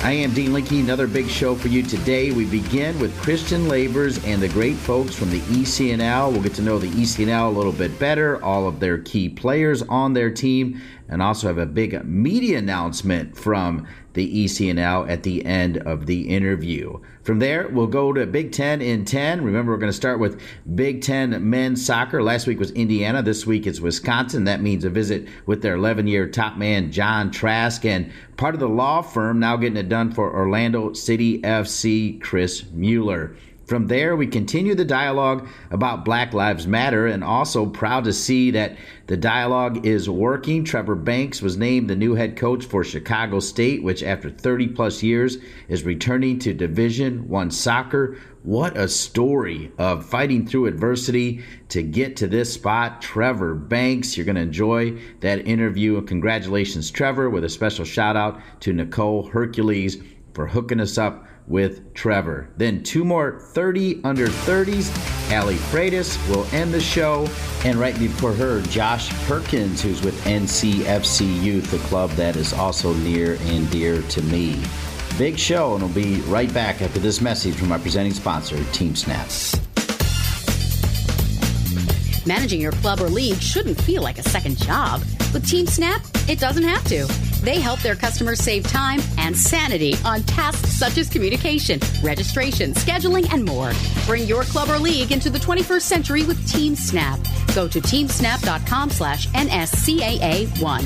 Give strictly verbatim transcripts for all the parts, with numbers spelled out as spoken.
I am Dean Linke. Another big show for you today. We begin with Christian Lavers and the great folks from the E C N L. We'll get to know the E C N L a little bit better, all of their key players on their team, and also have a big media announcement from the E C N L at the end of the interview. From there, we'll go to Big Ten in ten. Remember, we're going to start with Big Ten men's soccer. Last week was Indiana. This week it's Wisconsin. That means a visit with their eleven-year top man, John Trask, and part of the law firm now getting it done for Orlando City F C, Chris Mueller. From there, we continue the dialogue about Black Lives Matter, and also proud to see that the dialogue is working. Trevor Banks was named the new head coach for Chicago State, which after thirty plus years is returning to Division One soccer. What a story of fighting through adversity to get to this spot. Trevor Banks, you're going to enjoy that interview. Congratulations, Trevor, with a special shout out to Nicole Hercules for hooking us up with Trevor. Then two more thirty under thirties. Allie Freitas will end the show. And right before her, Josh Perkins, who's with N C F C Youth, a club that is also near and dear to me. Big show, and we'll be right back after this message from our presenting sponsor, Team Snap. Managing your club or league shouldn't feel like a second job. With Team Snap, it doesn't have to. They help their customers save time and sanity on tasks such as communication, registration, scheduling, and more. Bring your club or league into the twenty-first century with Team Snap. Go to team snap dot com slash N S C A A one.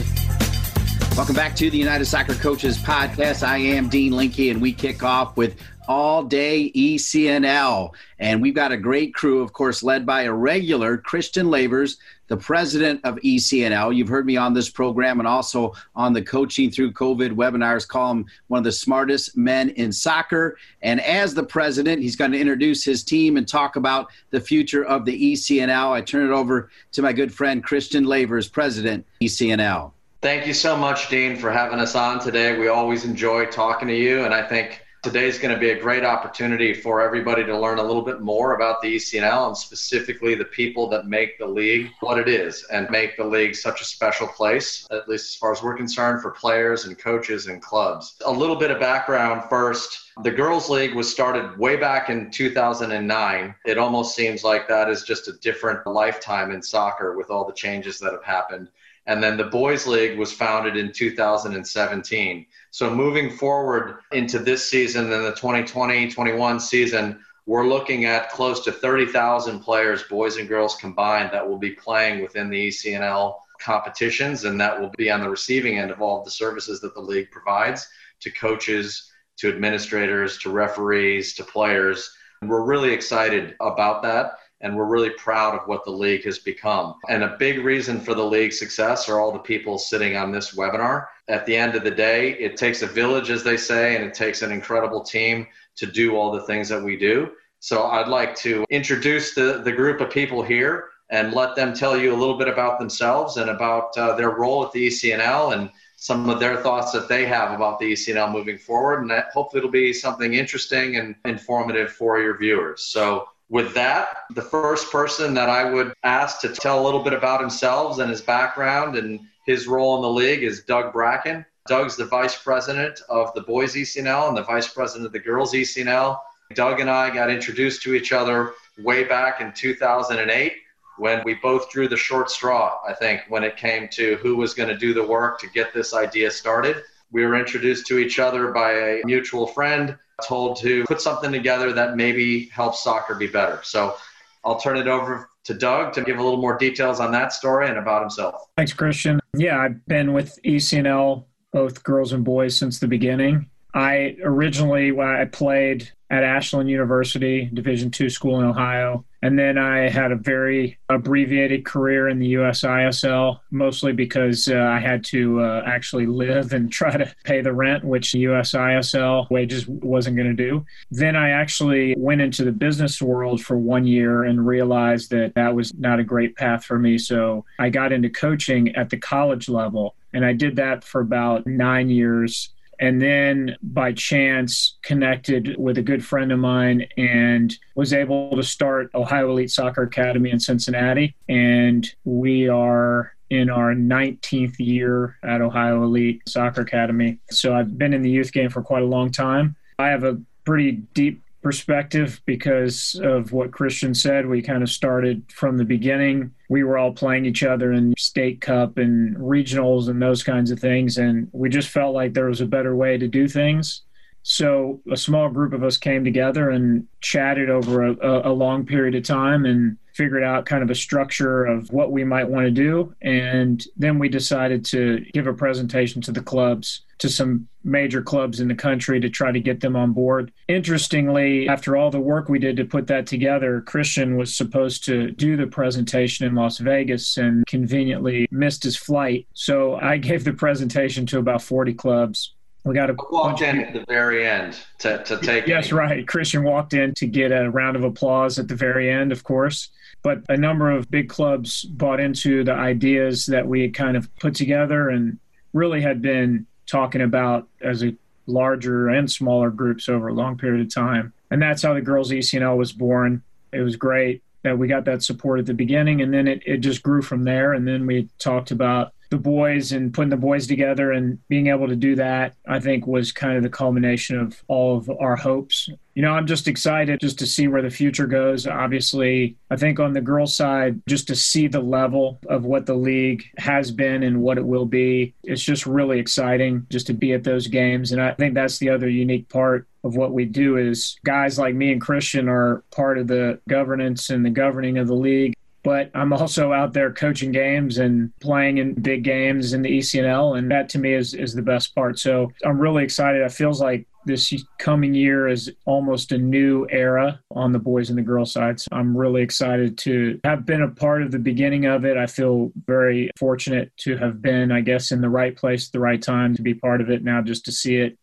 Welcome back to the United Soccer Coaches Podcast. I am Dean Linke, and we kick off with All Day E C N L. And we've got a great crew, of course, led by a regular, Christian Lavers, the president of E C N L. You've heard me on this program and also on the Coaching Through COVID webinars, call him one of the smartest men in soccer. And as the president, he's going to introduce his team and talk about the future of the E C N L. I turn it over to my good friend, Christian Lavers, president of E C N L. Thank you so much, Dean, for having us on today. We always enjoy talking to you, and I think today's going to be a great opportunity for everybody to learn a little bit more about the E C N L and specifically the people that make the league what it is and make the league such a special place, at least as far as we're concerned, for players and coaches and clubs. A little bit of background first. The Girls League was started way back in two thousand nine. It almost seems like that is just a different lifetime in soccer with all the changes that have happened. And then the Boys League was founded in two thousand seventeen. So moving forward into this season and the twenty twenty twenty-one season, we're looking at close to thirty thousand players, boys and girls combined, that will be playing within the E C N L competitions, and that will be on the receiving end of all of the services that the league provides to coaches, to administrators, to referees, to players. And we're really excited about that, and we're really proud of what the league has become. And a big reason for the league's success are all the people sitting on this webinar. At the end of the day, it takes a village, as they say, and it takes an incredible team to do all the things that we do. So I'd like to introduce the, the group of people here and let them tell you a little bit about themselves and about uh, their role at the E C N L and some of their thoughts that they have about the E C N L moving forward. And that hopefully it'll be something interesting and informative for your viewers. So with that, the first person that I would ask to tell a little bit about himself and his background and his role in the league is Doug Bracken. Doug's the vice president of the boys E C N L and the vice president of the girls E C N L. Doug and I got introduced to each other way back in two thousand eight when we both drew the short straw, I think, when it came to who was going to do the work to get this idea started. We were introduced to each other by a mutual friend, told to put something together that maybe helps soccer be better. So I'll turn it over to Doug to give a little more details on that story and about himself. Thanks, Christian. Yeah, I've been with E C N L, both girls and boys, since the beginning. I originally, when I played at Ashland University, Division two school in Ohio, And then I had a very abbreviated career in the U S I S L, mostly because uh, I had to uh, actually live and try to pay the rent, which U S I S L wages wasn't going to do. Then I actually went into the business world for one year and realized that that was not a great path for me. So I got into coaching at the college level, and I did that for about nine years. And then by chance connected with a good friend of mine and was able to start Ohio Elite Soccer Academy in Cincinnati. And we are in our nineteenth year at Ohio Elite Soccer Academy. So I've been in the youth game for quite a long time. I have a pretty deep perspective because of what Christian said. We kind of started from the beginning. We were all playing each other in state cup and regionals and those kinds of things. And we just felt like there was a better way to do things. So a small group of us came together and chatted over a, a long period of time and figured out kind of a structure of what we might want to do. And then we decided to give a presentation to the clubs, to some major clubs in the country, to try to get them on board. Interestingly, after all the work we did to put that together, Christian was supposed to do the presentation in Las Vegas and conveniently missed his flight. So I gave the presentation to about forty clubs. We got a walked in at the very end to, to take. Yes, right. Christian walked in to get a round of applause at the very end, of course. But a number of big clubs bought into the ideas that we had kind of put together and really had been talking about as a larger and smaller groups over a long period of time. And that's how the girls' E C N L was born. It was great that we got that support at the beginning, and then it, it just grew from there. And then we talked about the boys and putting the boys together, and being able to do that, I think, was kind of the culmination of all of our hopes. You know, I'm just excited just to see where the future goes. Obviously, I think on the girls' side, just to see the level of what the league has been and what it will be, it's just really exciting just to be at those games. And I think that's the other unique part of what we do is guys like me and Christian are part of the governance and the governing of the league. But I'm also out there coaching games and playing in big games in the E C N L, and that to me is, is the best part. So I'm really excited. It feels like this coming year is almost a new era on the boys and the girls side. So I'm really excited to have been a part of the beginning of it. I feel very fortunate to have been, I guess, in the right place at the right time to be part of it now, just to see it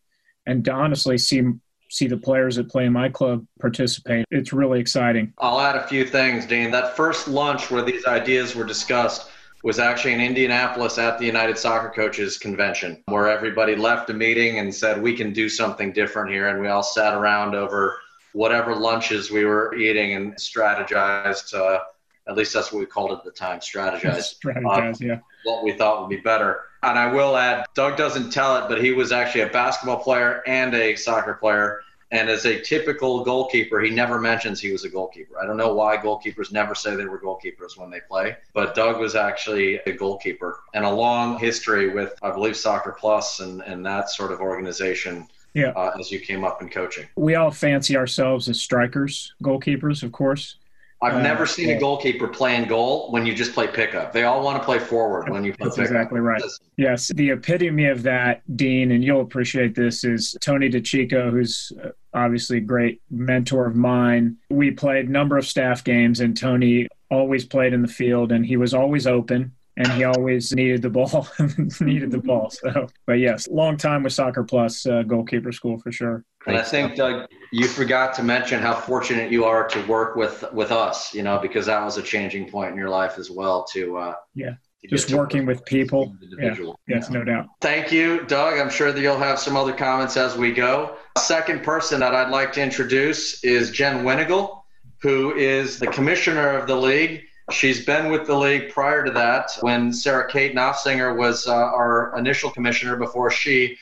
and to honestly see see the players that play in my club participate. It's really exciting. I'll add a few things, Dean. That first lunch where these ideas were discussed was actually in Indianapolis at the United Soccer Coaches convention, where everybody left a meeting and said, we can do something different here. And we all sat around over whatever lunches we were eating and strategized. Uh, at least that's what we called it at the time, strategized. strategized, yeah. What we thought would be better. And I will add, Doug doesn't tell it, but he was actually a basketball player and a soccer player. And as a typical goalkeeper, he never mentions he was a goalkeeper. I don't know why goalkeepers never say they were goalkeepers when they play, but Doug was actually a goalkeeper, and a long history with, I believe, Soccer Plus and, and that sort of organization. Yeah. Uh, as you came up in coaching. We all fancy ourselves as strikers, goalkeepers, of course. I've uh, never seen yeah. a goalkeeper playing goal when you just play pickup. They all want to play forward when you play That's pickup. That's exactly right. Yes, the epitome of that, Dean, and you'll appreciate this, is Tony DiCicco, who's obviously a great mentor of mine. We played a number of staff games, and Tony always played in the field, and he was always open, and he always needed the ball. needed the ball. So, but yes, long time with Soccer Plus uh, goalkeeper school for sure. And I think, Doug, you forgot to mention how fortunate you are to work with, with us, you know, because that was a changing point in your life as well to uh, yeah, to just working with people. Yeah. Yes, no doubt. Thank you, Doug. I'm sure that you'll have some other comments as we go. Second person that I'd like to introduce is Jen Winnegal, who is the commissioner of the league. She's been with the league prior to that when Sarah Kate Knopfinger was uh, our initial commissioner before she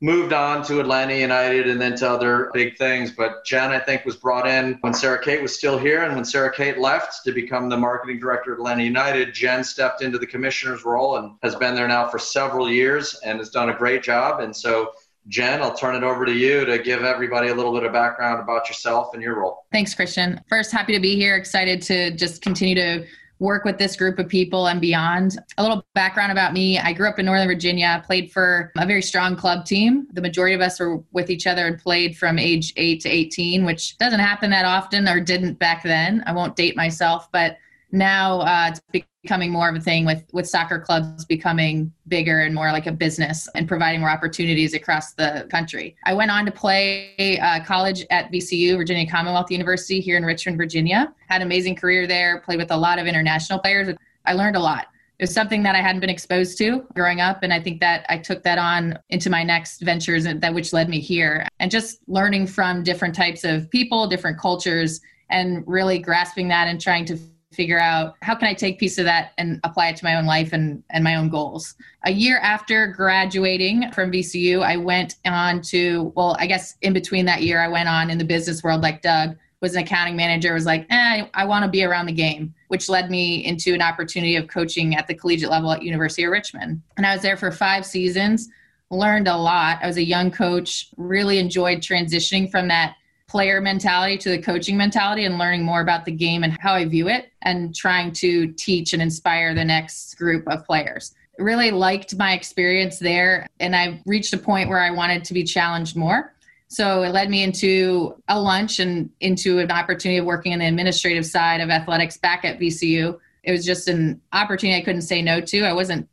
moved on to Atlanta United and then to other big things. But Jen, I think, was brought in when Sarah Kate was still here. And when Sarah Kate left to become the marketing director of Atlanta United, Jen stepped into the commissioner's role and has been there now for several years and has done a great job. And so, Jen, I'll turn it over to you to give everybody a little bit of background about yourself and your role. Thanks, Christian. First, happy to be here. Excited to just continue to work with this group of people and beyond. A little background about me. I grew up in Northern Virginia, played for a very strong club team. The majority of us were with each other and played from age eight to eighteen, which doesn't happen that often, or didn't back then. I won't date myself, but now uh, it's becoming more of a thing with, with soccer clubs becoming bigger and more like a business and providing more opportunities across the country. I went on to play uh, college at V C U, Virginia Commonwealth University here in Richmond, Virginia. Had an amazing career there, played with a lot of international players. I learned a lot. It was something that I hadn't been exposed to growing up, and I think that I took that on into my next ventures, that which led me here. And just learning from different types of people, different cultures, and really grasping that and trying to figure out how can I take a piece of that and apply it to my own life and, and my own goals. A year after graduating from V C U, I went on to, well, I guess in between that year, I went on in the business world like Doug, was an accounting manager, was like, eh, I want to be around the game, which led me into an opportunity of coaching at the collegiate level at University of Richmond. And I was there for five seasons, learned a lot. I was a young coach, really enjoyed transitioning from that player mentality to the coaching mentality and learning more about the game and how I view it and trying to teach and inspire the next group of players. Really liked my experience there, and I reached a point where I wanted to be challenged more. So it led me into a lunch and into an opportunity of working in the administrative side of athletics back at V C U. It was just an opportunity I couldn't say no to. I wasn't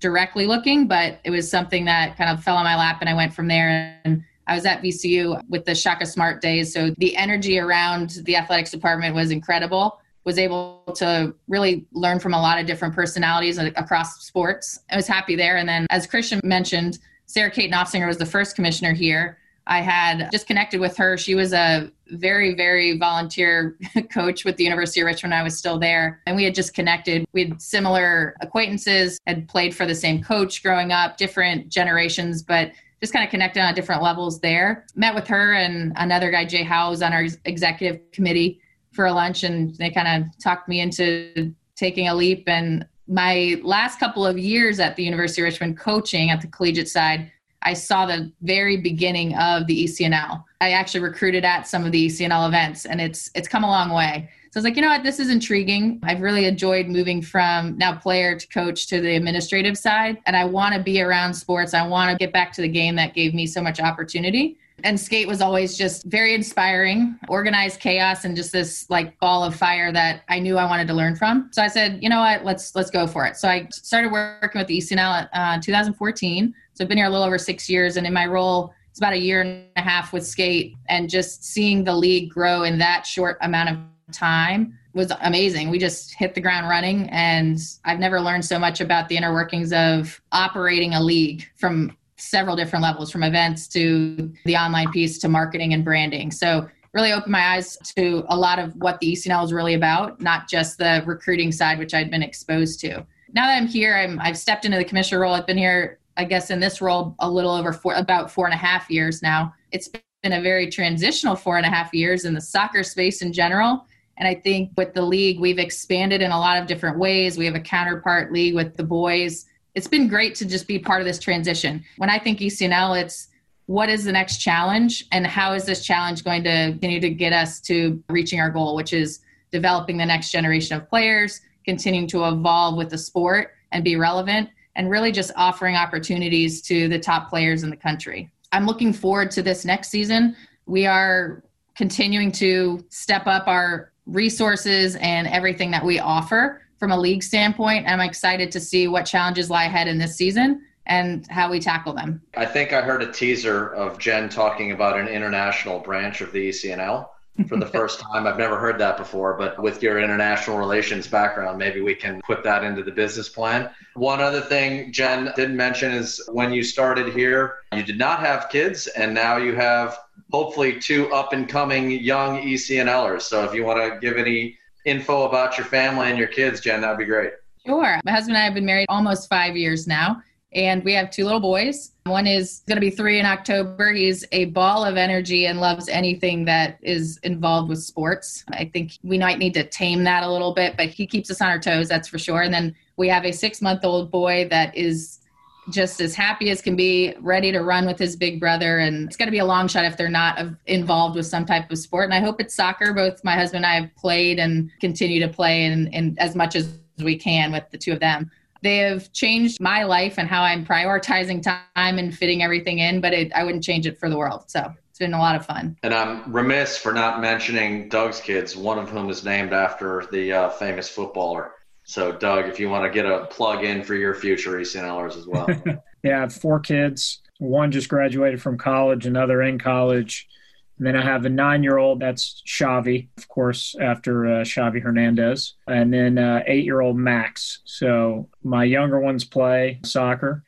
directly looking, but it was something that kind of fell on my lap, and I went from there. And I was at V C U with the Shaka Smart days, so the energy around the athletics department was incredible. Was able to really learn from a lot of different personalities across sports. I was happy there. And then, as Christian mentioned, Sarah Kate Knopfinger was the first commissioner here. I had just connected with her. She was a very, very volunteer coach with the University of Richmond. I was still there, and we had just connected. We had similar acquaintances, had played for the same coach growing up, different generations, but just kind of connected on different levels there. Met with her and another guy, Jay Howes, on our executive committee for a lunch, and they kind of talked me into taking a leap. And my last couple of years at the University of Richmond coaching at the collegiate side, I saw the very beginning of the E C N L. I actually recruited at some of the E C N L events, and it's it's come a long way. So I was like, you know what, this is intriguing. I've really enjoyed moving from now player to coach to the administrative side. And I want to be around sports. I want to get back to the game that gave me so much opportunity. And skate was always just very inspiring, organized chaos, and just this like ball of fire that I knew I wanted to learn from. So I said, you know what, let's let's go for it. So I started working with the E C N L in uh, two thousand fourteen. So I've been here a little over six years. And in my role, it's about a year and a half with skate, and just seeing the league grow in that short amount of time was amazing. We just hit the ground running, and I've never learned so much about the inner workings of operating a league from several different levels, from events to the online piece to marketing and branding. So really opened my eyes to a lot of what the E C N L is really about, not just the recruiting side, which I'd been exposed to. Now that I'm here, I'm, I've stepped into the commissioner role. I've been here, I guess, in this role a little over four, about four and a half years now. It's been a very transitional four and a half years in the soccer space in general. And I think with the league, we've expanded in a lot of different ways. We have a counterpart league with the boys. It's been great to just be part of this transition. When I think E C N L, it's what is the next challenge, and how is this challenge going to continue to get us to reaching our goal, which is developing the next generation of players, continuing to evolve with the sport and be relevant, and really just offering opportunities to the top players in the country. I'm looking forward to this next season. We are continuing to step up our resources and everything that we offer from a league standpoint. I'm excited to see what challenges lie ahead in this season and how we tackle them. I think I heard a teaser of Jen talking about an international branch of the E C N L for the first time. I've never heard that before, but with your international relations background, maybe we can put that into the business plan. One other thing Jen didn't mention is when you started here, you did not have kids, and now you have hopefully two up-and-coming young E C N Lers. So if you want to give any info about your family and your kids, Jen, that'd be great. Sure. My husband and I have been married almost five years now, and we have two little boys. One is going to be three in October. He's a ball of energy and loves anything that is involved with sports. I think we might need to tame that a little bit, but he keeps us on our toes, that's for sure. And then we have a six-month-old boy that is just as happy as can be, ready to run with his big brother. And it's going to be a long shot if they're not involved with some type of sport. And I hope it's soccer. Both my husband and I have played and continue to play and, and as much as we can with the two of them. They have changed my life and how I'm prioritizing time and fitting everything in, but it, I wouldn't change it for the world. So it's been a lot of fun. And I'm remiss for not mentioning Doug's kids, one of whom is named after the uh, famous footballer. So, Doug, if you want to get a plug in for your future E C N Lers as well. Yeah, I have four kids. One just graduated from college, another in college. And then I have a nine-year-old, that's Xavi, of course, after uh, Xavi Hernandez, and then uh, eight-year-old Max. So my younger ones play soccer,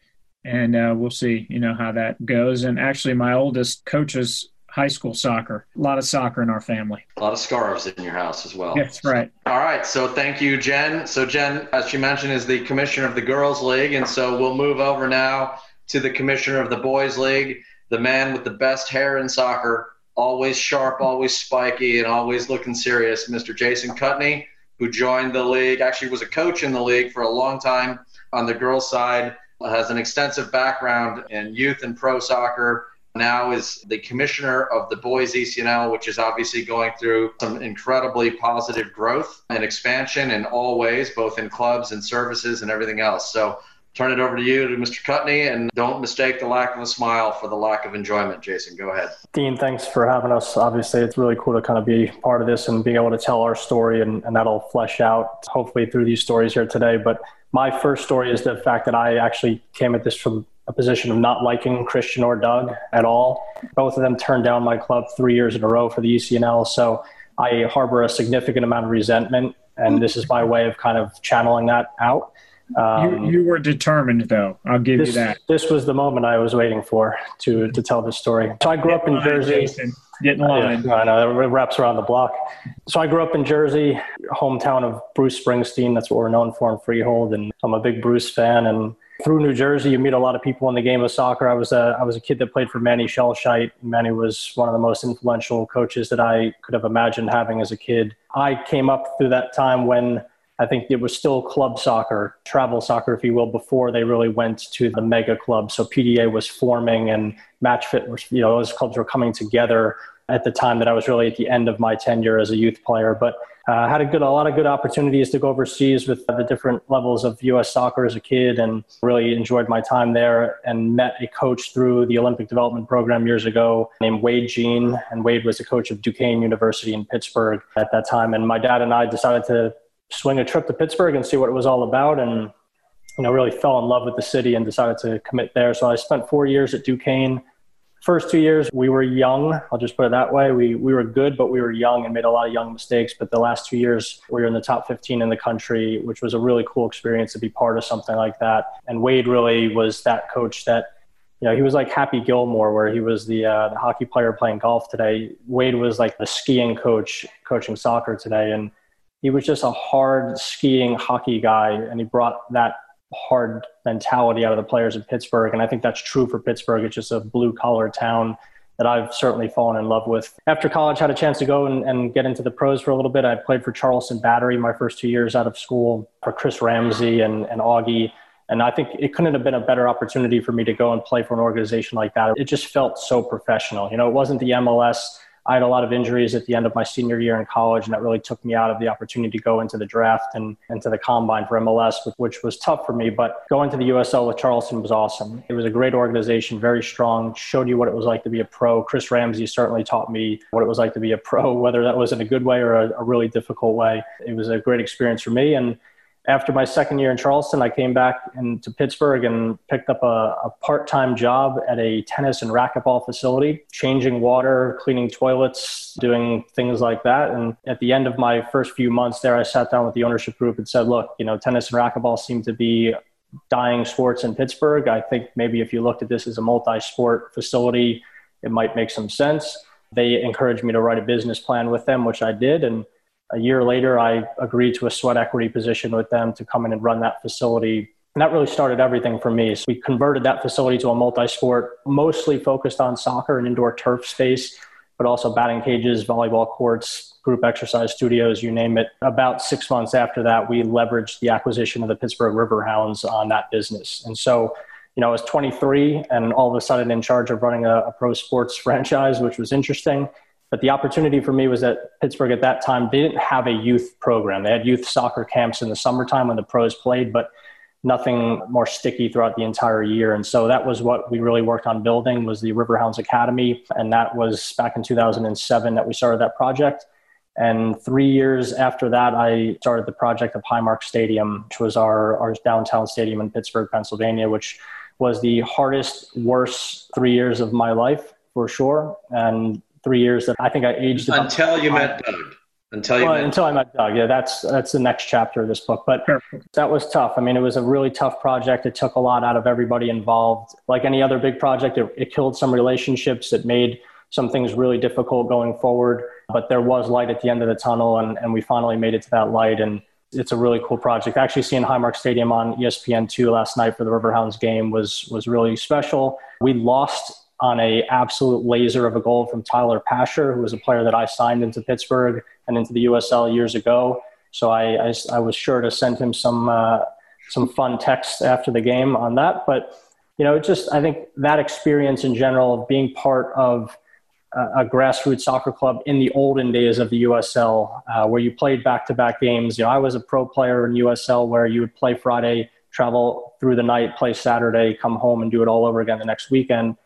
and uh, we'll see, you know, how that goes. And actually, my oldest coaches high school soccer. A lot of soccer in our family. A lot of scarves in your house as well. That's right. All right. So thank you, Jen. So Jen, as she mentioned, is the commissioner of the Girls League, and so we'll move over now to the commissioner of the Boys League, the man with the best hair in soccer, always sharp, always spiky, and always looking serious, Mister Jason Kutney, who joined the league, actually was a coach in the league for a long time on the girls' side, has an extensive background in youth and pro soccer, now is the commissioner of the boys E C N L, which is obviously going through some incredibly positive growth and expansion in all ways, both in clubs and services and everything else. So turn it over to you, to Mister Kutney, and don't mistake the lack of a smile for the lack of enjoyment. Jason, go ahead. Dean, thanks for having us. Obviously, it's really cool to kind of be part of this and being able to tell our story, and, and that'll flesh out hopefully through these stories here today. But my first story is the fact that I actually came at this from a position of not liking Christian or Doug at all. Both of them turned down my club three years in a row for the E C N L, so I harbor a significant amount of resentment, and this is my way of kind of channeling that out. Um, you, you were determined, though. I'll give this, you that. This was the moment I was waiting for to to tell this story. So I grew Get up in line, Jersey. Jason. Get in line. I, I know, it wraps around the block. So I grew up in Jersey, hometown of Bruce Springsteen. That's what we're known for in Freehold, and I'm a big Bruce fan, and through New Jersey, you meet a lot of people in the game of soccer. I was a, I was a kid that played for Manny Shellshite. Manny was one of the most influential coaches that I could have imagined having as a kid. I came up through that time when I think it was still club soccer, travel soccer, if you will, before they really went to the mega club. So P D A was forming and MatchFit was, you know, those clubs were coming together at the time that I was really at the end of my tenure as a youth player. But I uh, had a good, a lot of good opportunities to go overseas with the different levels of U S soccer as a kid, and really enjoyed my time there, and met a coach through the Olympic Development Program years ago named Wade Jean. And Wade was the coach of Duquesne University in Pittsburgh at that time. And my dad and I decided to swing a trip to Pittsburgh and see what it was all about, and, you know, really fell in love with the city and decided to commit there. So I spent four years at Duquesne. First two years, we were young. I'll just put it that way. We we were good, but we were young and made a lot of young mistakes. But the last two years, we were in the top fifteen in the country, which was a really cool experience to be part of something like that. And Wade really was that coach that, you know, he was like Happy Gilmore, where he was the, uh, the hockey player playing golf today. Wade was like the skiing coach coaching soccer today. And he was just a hard skiing hockey guy, and he brought that hard mentality out of the players in Pittsburgh. And I think that's true for Pittsburgh. It's just a blue collar town that I've certainly fallen in love with. After college, had a chance to go and, and get into the pros for a little bit. I played for Charleston Battery my first two years out of school, for Chris Ramsey and, and Augie. And I think it couldn't have been a better opportunity for me to go and play for an organization like that. It just felt so professional. You know, it wasn't the M L S. I had a lot of injuries at the end of my senior year in college, and that really took me out of the opportunity to go into the draft and into the combine for M L S, which was tough for me. But going to the U S L with Charleston was awesome. It was a great organization, very strong, showed you what it was like to be a pro. Chris Ramsey certainly taught me what it was like to be a pro, whether that was in a good way or a, a really difficult way. It was a great experience for me. And after my second year in Charleston, I came back into Pittsburgh and picked up a, a part-time job at a tennis and racquetball facility, changing water, cleaning toilets, doing things like that. And at the end of my first few months there, I sat down with the ownership group and said, look, you know, tennis and racquetball seem to be dying sports in Pittsburgh. I think maybe if you looked at this as a multi-sport facility, it might make some sense. They encouraged me to write a business plan with them, which I did. And a year later, I agreed to a sweat equity position with them to come in and run that facility. And that really started everything for me. So we converted that facility to a multi-sport, mostly focused on soccer and indoor turf space, but also batting cages, volleyball courts, group exercise studios, you name it. About six months after that, we leveraged the acquisition of the Pittsburgh Riverhounds on that business. And so you know, I was twenty-three and all of a sudden in charge of running a, a pro sports franchise, which was interesting. But the opportunity for me was that Pittsburgh at that time didn't have a youth program. They had youth soccer camps in the summertime when the pros played, but nothing more sticky throughout the entire year. And so that was what we really worked on building, was the Riverhounds Academy. And that was back in two thousand seven that we started that project. And three years after that, I started the project of Highmark Stadium, which was our, our downtown stadium in Pittsburgh, Pennsylvania, which was the hardest, worst three years of my life, for sure. And three years that I think I aged. Until you met Doug. Until you well, met Until I met Doug. Yeah, that's that's the next chapter of this book. But Perfect. That was tough. I mean, it was a really tough project. It took a lot out of everybody involved. Like any other big project, it, it killed some relationships. It made some things really difficult going forward. But there was light at the end of the tunnel, and, and we finally made it to that light. And it's a really cool project. Actually seeing Highmark Stadium on E S P N two last night for the Riverhounds game was was really special. We lost on a absolute laser of a goal from Tyler Pasher, who was a player that I signed into Pittsburgh and into the U S L years ago. So I, I, I was sure to send him some uh, some fun texts after the game on that. But, you know, just I think that experience in general of being part of a, a grassroots soccer club in the olden days of the U S L, uh, where you played back-to-back games. You know, I was a pro player in U S L where you would play Friday, travel through the night, play Saturday, come home and do it all over again the next weekend.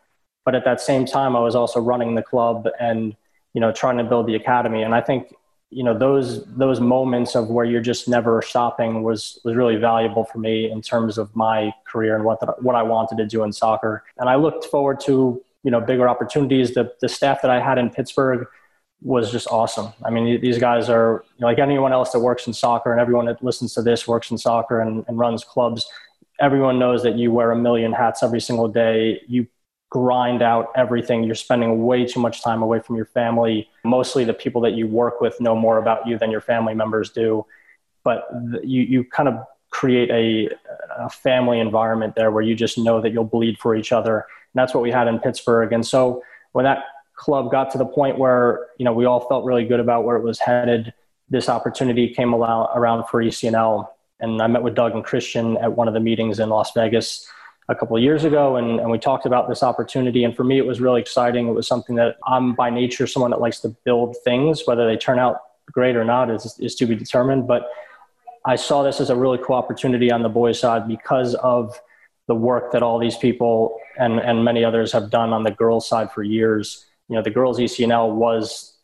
But at that same time, I was also running the club and, you know, trying to build the academy. And I think, you know, those those moments of where you're just never stopping was was really valuable for me in terms of my career and what the, what I wanted to do in soccer. And I looked forward to, you know, bigger opportunities. The the staff that I had in Pittsburgh was just awesome. I mean, these guys are, you know, like anyone else that works in soccer, and everyone that listens to this works in soccer and, and runs clubs. Everyone knows that you wear a million hats every single day. You grind out everything. You're spending way too much time away from your family. Mostly the people that you work with know more about you than your family members do. But you you kind of create a, a family environment there where you just know that you'll bleed for each other. And that's what we had in Pittsburgh. And so when that club got to the point where, you know, we all felt really good about where it was headed, this opportunity came around for E C N L. And I met with Doug and Christian at one of the meetings in Las Vegas a couple of years ago, and, and we talked about this opportunity. And for me, it was really exciting. It was something that I'm by nature someone that likes to build things. Whether they turn out great or not is, is to be determined. But I saw this as a really cool opportunity on the boys' side because of the work that all these people and, and many others have done on the girls' side for years. You know, the girls' E C N L was,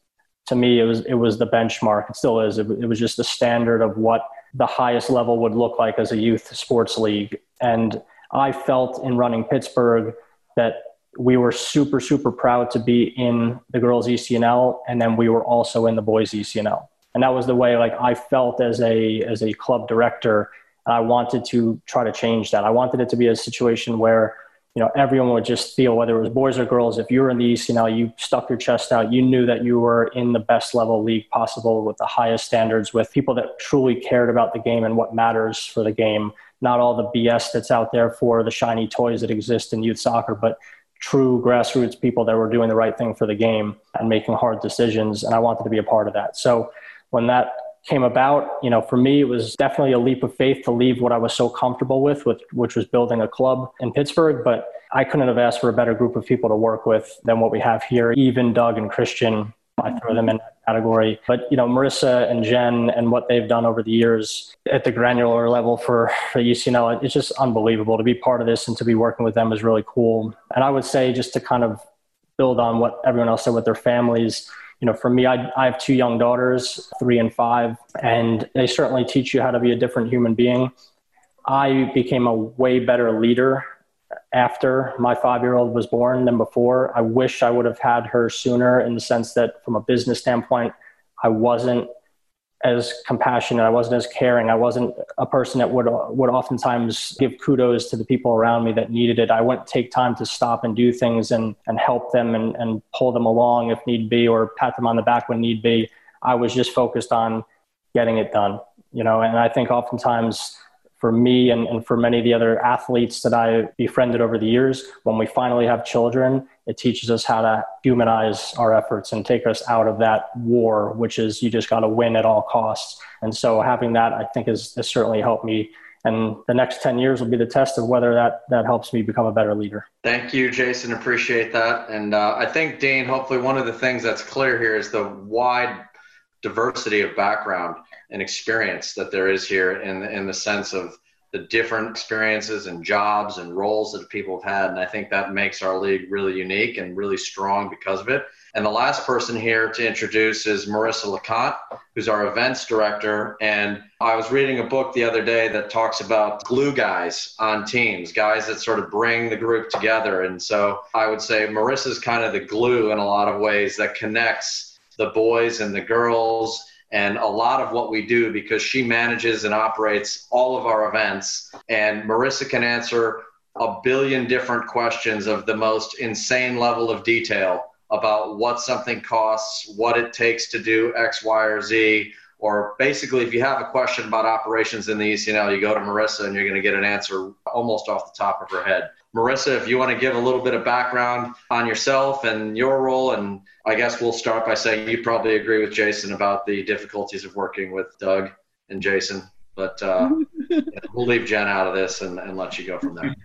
to me, it was it was the benchmark. It still is. It, it was just the standard of what the highest level would look like as a youth sports league. And I felt in running Pittsburgh that we were super, super proud to be in the girls' E C N L, and then we were also in the boys' E C N L. And that was the way, like, I felt as a as a club director. I wanted to try to change that. I wanted it to be a situation where, you know, everyone would just feel, whether it was boys or girls, if you were in the E C N L, you stuck your chest out. You knew that you were in the best level league possible, with the highest standards, with people that truly cared about the game and what matters for the game. Not all the B S that's out there for the shiny toys that exist in youth soccer, but true grassroots people that were doing the right thing for the game and making hard decisions. And I wanted to be a part of that. So when that came about, you know, for me, it was definitely a leap of faith to leave what I was so comfortable with, with, which was building a club in Pittsburgh. But I couldn't have asked for a better group of people to work with than what we have here. Even Doug and Christian, I throw them in that category. But, you know, Marissa and Jen and what they've done over the years at the granular level for, for U C N L, it's just unbelievable to be part of this, and to be working with them is really cool. And I would say, just to kind of build on what everyone else said with their families, you know, for me, I, I have two young daughters, three and five, and they certainly teach you how to be a different human being. I became a way better leader after my five-year-old was born than before. I wish I would have had her sooner, in the sense that from a business standpoint, I wasn't as compassionate. I wasn't as caring. I wasn't a person that would would oftentimes give kudos to the people around me that needed it. I wouldn't take time to stop and do things and, and help them and, and pull them along if need be, or pat them on the back when need be. I was just focused on getting it done, you know, and I think oftentimes for me and, and for many of the other athletes that I befriended over the years, when we finally have children, it teaches us how to humanize our efforts and take us out of that war, which is you just got to win at all costs. And so having that, I think, has, has certainly helped me And the next ten years will be the test of whether that, that helps me become a better leader. Thank you, Jason. Appreciate that. And uh, I think, Dean, hopefully one of the things that's clear here is the wide diversity of background and experience that there is here in, in the sense of the different experiences and jobs and roles that people have had. And I think that makes our league really unique and really strong because of it. And the last person here to introduce is Marissa LaCotte, who's our events director. And I was reading a book the other day that talks about glue guys on teams, guys that sort of bring the group together. And so I would say Marissa's kind of the glue in a lot of ways that connects the boys and the girls and a lot of what we do, because she manages and operates all of our events. And Marissa can answer a billion different questions of the most insane level of detail about what something costs, what it takes to do X, Y, or Z. Or basically, if you have a question about operations in the E C N L, you go to Marissa and you're going to get an answer almost off the top of her head. Marissa, if you want to give a little bit of background on yourself and your role, and I guess we'll start by saying you probably agree with Jason about the difficulties of working with Doug and Jason, but uh, we'll leave Jen out of this and, and let you go from there.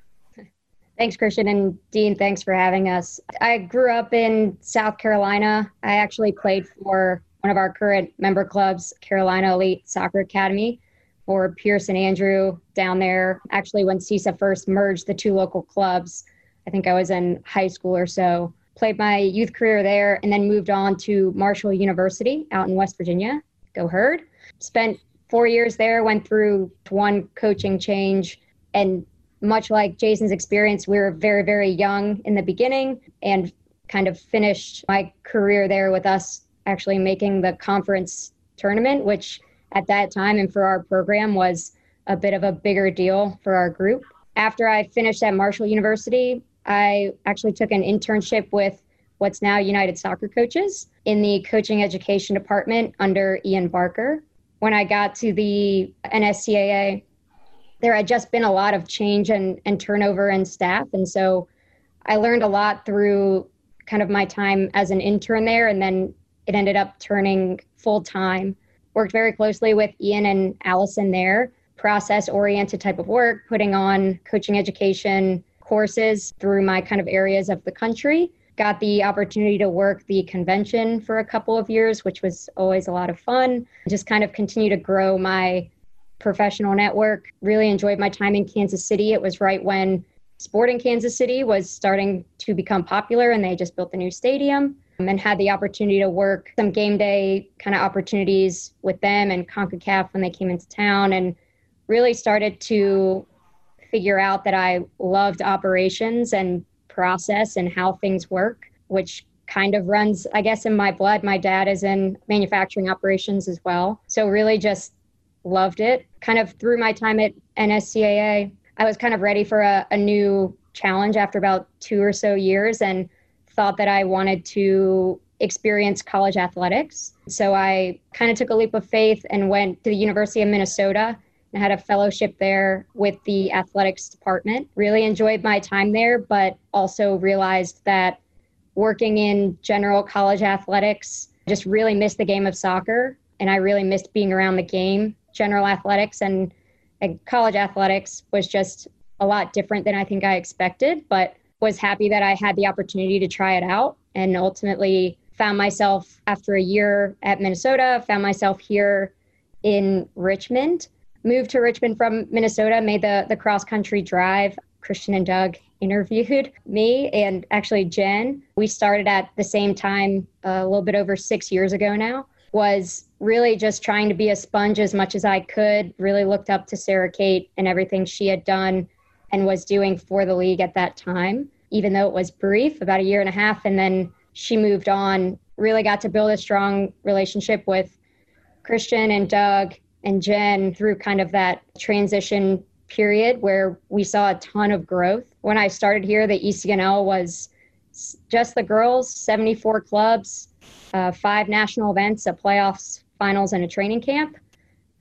Thanks, Christian, and Dean, thanks for having us. I grew up in South Carolina. I actually played for one of our current member clubs, Carolina Elite Soccer Academy, for Pierce and Andrew down there. Actually, when C I S A first merged the two local clubs, I think I was in high school or so. Played my youth career there and then moved on to Marshall University out in West Virginia. Go Herd. Spent four years there, went through one coaching change, and much like Jason's experience, we were very, very young in the beginning and kind of finished my career there with us actually making the conference tournament, which at that time and for our program was a bit of a bigger deal for our group. After I finished at Marshall University, I actually took an internship with what's now United Soccer Coaches in the coaching education department under Ian Barker. When I got to the N S C A A, there had just been a lot of change and, and turnover in staff. And so I learned a lot through kind of my time as an intern there. And then it ended up turning full time. Worked very closely with Ian and Allison there, process oriented type of work, putting on coaching education courses through my kind of areas of the country. Got the opportunity to work the convention for a couple of years, which was always a lot of fun. Just kind of continue to grow my professional network. Really enjoyed my time in Kansas City. It was right when sport in Kansas City was starting to become popular and they just built the new stadium, and had the opportunity to work some game day kind of opportunities with them and CONCACAF when they came into town, and really started to figure out that I loved operations and process and how things work, which kind of runs, I guess, in my blood. My dad is in manufacturing operations as well. So really just loved it. Kind of through my time at N S C A A, I was kind of ready for a, a new challenge after about two or so years and thought that I wanted to experience college athletics. So I kind of took a leap of faith and went to the University of Minnesota and had a fellowship there with the athletics department. Really enjoyed my time there, but also realized that working in general college athletics, just really missed the game of soccer. And I really missed being around the game. General athletics and, and college athletics was just a lot different than I think I expected, but was happy that I had the opportunity to try it out, and ultimately found myself after a year at Minnesota, found myself here in Richmond. Moved to Richmond from Minnesota, made the, the cross-country drive. Christian and Doug interviewed me and actually Jen. We started at the same time a little bit over six years ago now. Was really just trying to be a sponge as much as I could, really looked up to Sarah Kate and everything she had done and was doing for the league at that time, even though it was brief, about a year and a half. And then she moved on, really got to build a strong relationship with Christian and Doug and Jen through kind of that transition period where we saw a ton of growth. When I started here, the E C N L was just the girls, seventy-four clubs, Uh, five national events, a playoffs, finals, and a training camp.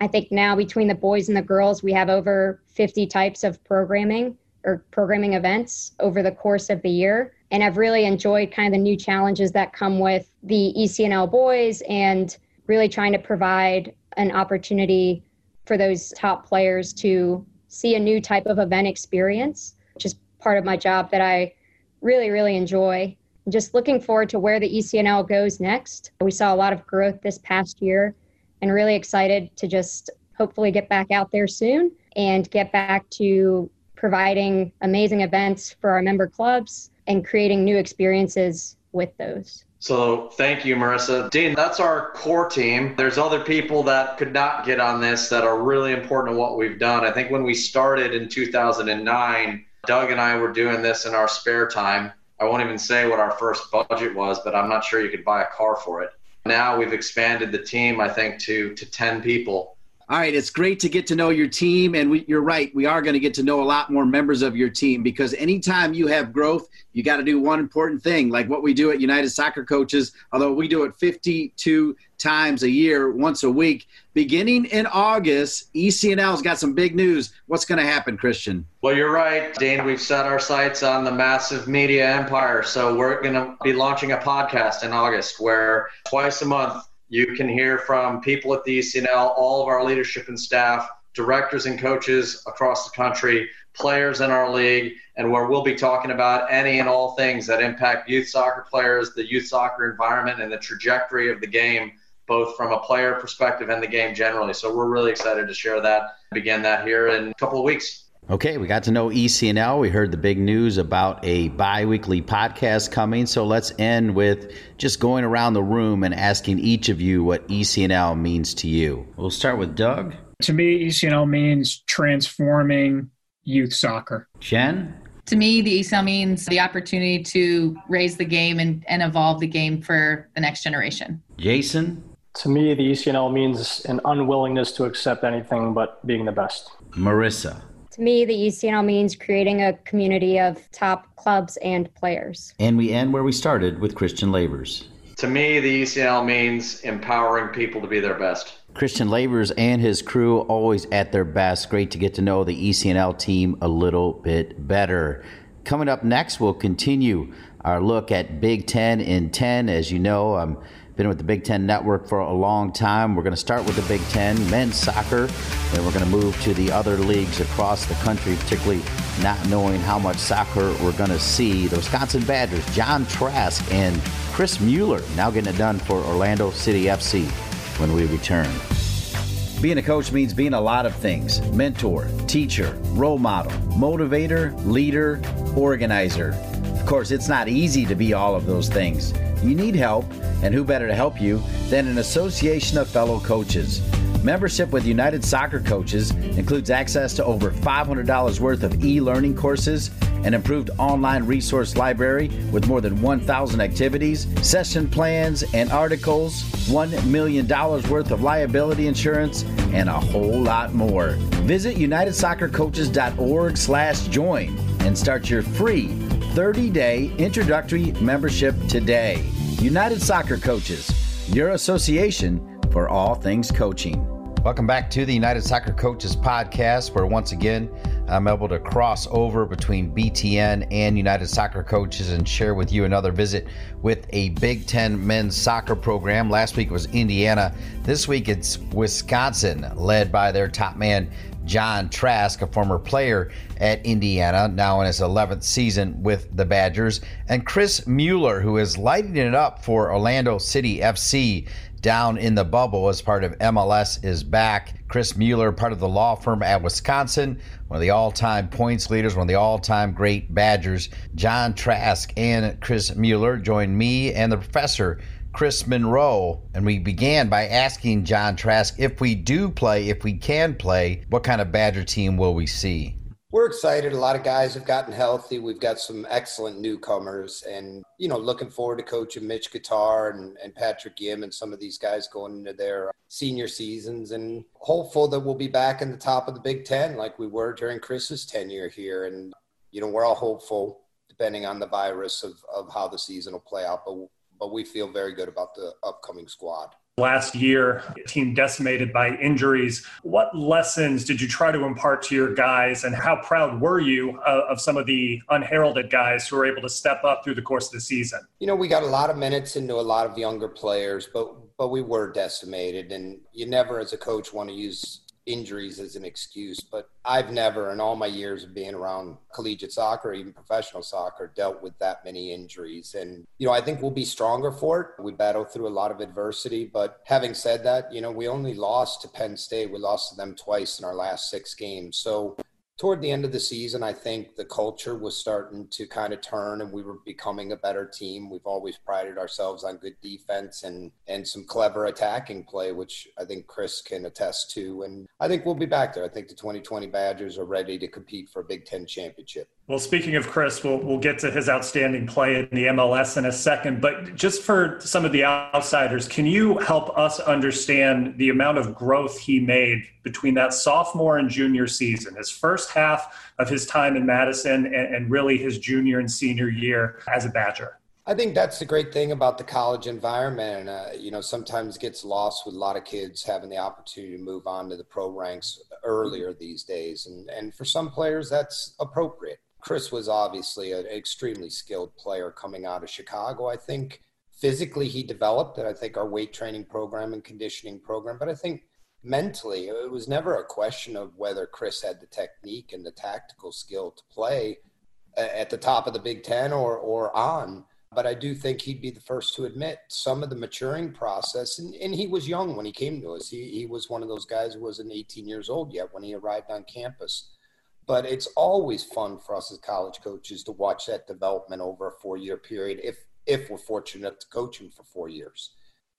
I think now between the boys and the girls, we have over fifty types of programming or programming events over the course of the year. And I've really enjoyed kind of the new challenges that come with the E C N L boys and really trying to provide an opportunity for those top players to see a new type of event experience, which is part of my job that I really, really enjoy. I'm just looking forward to where the E C N L goes next. We saw a lot of growth this past year and really excited to just hopefully get back out there soon and get back to providing amazing events for our member clubs and creating new experiences with those. So thank you, Marissa. Dean, that's our core team. There's other people that could not get on this that are really important to what we've done. I think when we started in two thousand nine, Doug and I were doing this in our spare time. I won't even say what our first budget was, but I'm not sure you could buy a car for it. Now we've expanded the team, I think, to, to ten people. All right, it's great to get to know your team, and we, you're right, we are going to get to know a lot more members of your team, because anytime you have growth, you got to do one important thing, like what we do at United Soccer Coaches, although we do it fifty-two times a year, once a week. Beginning in August, E C N L's got some big news. What's going to happen, Christian? Well, you're right, Dane. We've set our sights on the massive media empire, so we're going to be launching a podcast in August where twice a month, you can hear from people at the E C N L, all of our leadership and staff, directors and coaches across the country, players in our league, and where we'll be talking about any and all things that impact youth soccer players, the youth soccer environment, and the trajectory of the game, both from a player perspective and the game generally. So we're really excited to share that, begin that here in a couple of weeks. Okay, we got to know E C N L. We heard the big news about a bi-weekly podcast coming. So let's end with just going around the room and asking each of you what E C N L means to you. We'll start with Doug. To me, E C N L means transforming youth soccer. Jen? To me, the E C N L means the opportunity to raise the game and, and evolve the game for the next generation. Jason? To me, the E C N L means an unwillingness to accept anything but being the best. Marissa? To me, the E C N L means creating a community of top clubs and players. And we end where we started with Christian Lavers. To me, the E C N L means empowering people to be their best. Christian Lavers and his crew always at their best. Great to get to know the E C N L team a little bit better. Coming up next, we'll continue our look at Big Ten in ten. As you know, I'm been with the Big Ten Network for a long time. We're going to start with the Big Ten men's soccer, and we're going to move to the other leagues across the country, particularly not knowing how much soccer we're going to see. The Wisconsin Badgers, John Trask and Chris Mueller, now getting it done for Orlando City F C when we return. Being a coach means being a lot of things: mentor, teacher, role model, motivator, leader, organizer. Of course, it's not easy to be all of those things. You need help, and who better to help you than an association of fellow coaches. Membership with United Soccer Coaches includes access to over five hundred dollars worth of e-learning courses, an improved online resource library with more than one thousand activities, session plans and articles, one million dollars worth of liability insurance, and a whole lot more. Visit united soccer coaches dot org slash join and start your free thirty-day introductory membership today. United Soccer Coaches, your association for all things coaching. Welcome back to the United Soccer Coaches podcast, where once again, I'm able to cross over between B T N and United Soccer Coaches and share with you another visit with a Big Ten men's soccer program. Last week was Indiana. This week it's Wisconsin, led by their top man, John Trask, a former player at Indiana, now in his eleventh season with the Badgers, and Chris Mueller, who is lighting it up for Orlando City F C down in the bubble as part of M L S is back. Chris Mueller, part of the law firm at Wisconsin, one of the all-time points leaders, one of the all-time great Badgers. John Trask and Chris Mueller joined me and the professor, Chris Monroe, and we began by asking John Trask, if we do play, if we can play, what kind of Badger team will we see? We're excited. A lot of guys have gotten healthy. We've got some excellent newcomers, and, you know, looking forward to coaching Mitch Guitar and, and Patrick Yim and some of these guys going into their senior seasons, and hopeful that we'll be back in the top of the Big Ten like we were during Chris's tenure here. And, you know, we're all hopeful, depending on the virus, of, of how the season will play out, but but we feel very good about the upcoming squad. Last year, team decimated by injuries. What lessons did you try to impart to your guys, and how proud were you of, of some of the unheralded guys who were able to step up through the course of the season? You know, we got a lot of minutes into a lot of younger players, but but we were decimated, and you never as a coach want to use injuries as an excuse, but I've never, in all my years of being around collegiate soccer, even professional soccer, dealt with that many injuries. And, you know, I think we'll be stronger for it. We battled through a lot of adversity, but having said that, you know, we only lost to Penn State. We lost to them twice in our last six games. So toward the end of the season, I think the culture was starting to kind of turn and we were becoming a better team. We've always prided ourselves on good defense and, and some clever attacking play, which I think Chris can attest to. And I think we'll be back there. I think the twenty twenty Badgers are ready to compete for a Big Ten championship. Well, speaking of Chris, we'll, we'll get to his outstanding play in the M L S in a second. But just for some of the outsiders, can you help us understand the amount of growth he made between that sophomore and junior season, his first half of his time in Madison, and, and really his junior and senior year as a Badger? I think that's the great thing about the college environment. And, uh, you know, sometimes gets lost with a lot of kids having the opportunity to move on to the pro ranks earlier these days. And, and for some players, that's appropriate. Chris was obviously an extremely skilled player coming out of Chicago. I think physically he developed, and I think our weight training program and conditioning program, but I think mentally it was never a question of whether Chris had the technique and the tactical skill to play at the top of the Big Ten or, or on. But I do think he'd be the first to admit some of the maturing process. And, and he was young when he came to us. He, he was one of those guys who wasn't eighteen years old yet when he arrived on campus. But it's always fun for us as college coaches to watch that development over a four-year period, if if we're fortunate enough to coach him for four years.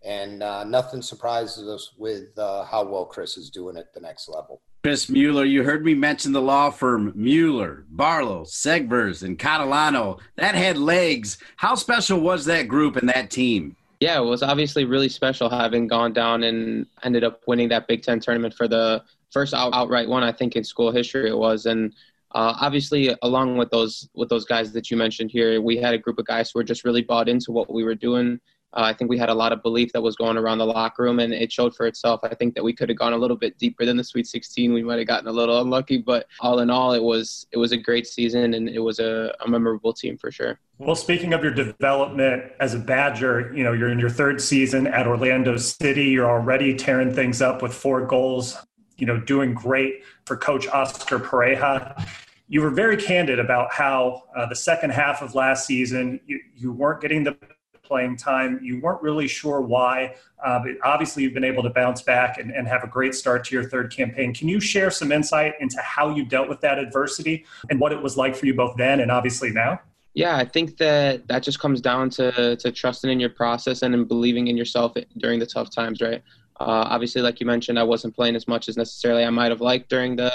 And uh, nothing surprises us with uh, how well Chris is doing at the next level. Chris Mueller, you heard me mention the law firm Mueller, Barlow, Segbers, and Catalano. That had legs. How special was that group and that team? Yeah, it was obviously really special having gone down and ended up winning that Big Ten tournament for the first out- outright one, I think, in school history it was. And uh, obviously, along with those with those guys that you mentioned here, we had a group of guys who were just really bought into what we were doing. Uh, I think we had a lot of belief that was going around the locker room, and it showed for itself. I think that we could have gone a little bit deeper than the Sweet sixteen. We might have gotten a little unlucky, but all in all, it was it was a great season, and it was a, a memorable team for sure. Well, speaking of your development as a Badger, you know, you're in your third season at Orlando City. You're already tearing things up with four goals. You know, doing great for Coach Oscar Pareja. You were very candid about how uh, the second half of last season, you, you weren't getting the playing time. You weren't really sure why, uh, but obviously you've been able to bounce back and, and have a great start to your third campaign. Can you share some insight into how you dealt with that adversity and what it was like for you both then and obviously now? Yeah, I think that that just comes down to, to trusting in your process and in believing in yourself during the tough times, right? Uh, obviously, like you mentioned, I wasn't playing as much as necessarily I might have liked during the,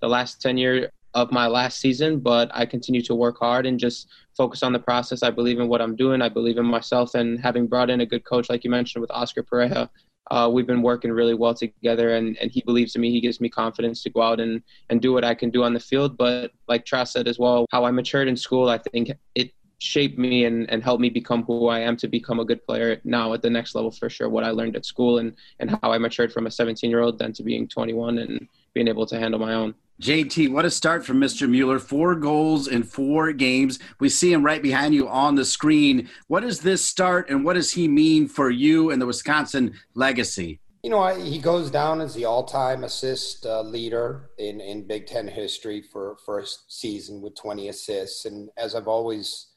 the last tenure of my last season, but I continue to work hard and just focus on the process. I believe in what I'm doing. I believe in myself. And having brought in a good coach, like you mentioned, with Oscar Pareja, uh, we've been working really well together, and, and he believes in me. He gives me confidence to go out and, and do what I can do on the field. But like Trask said as well, how I matured in school, I think it shaped me and, and helped me become who I am to become a good player now at the next level for sure. What I learned at school and, and how I matured from a seventeen-year-old then to being twenty-one and being able to handle my own. J T, what a start from Mister Mueller. Four goals in four games. We see him right behind you on the screen. What is this start and what does he mean for you and the Wisconsin legacy? You know, I, he goes down as the all-time assist uh, leader in, in Big Ten history for first season with twenty assists. And as I've always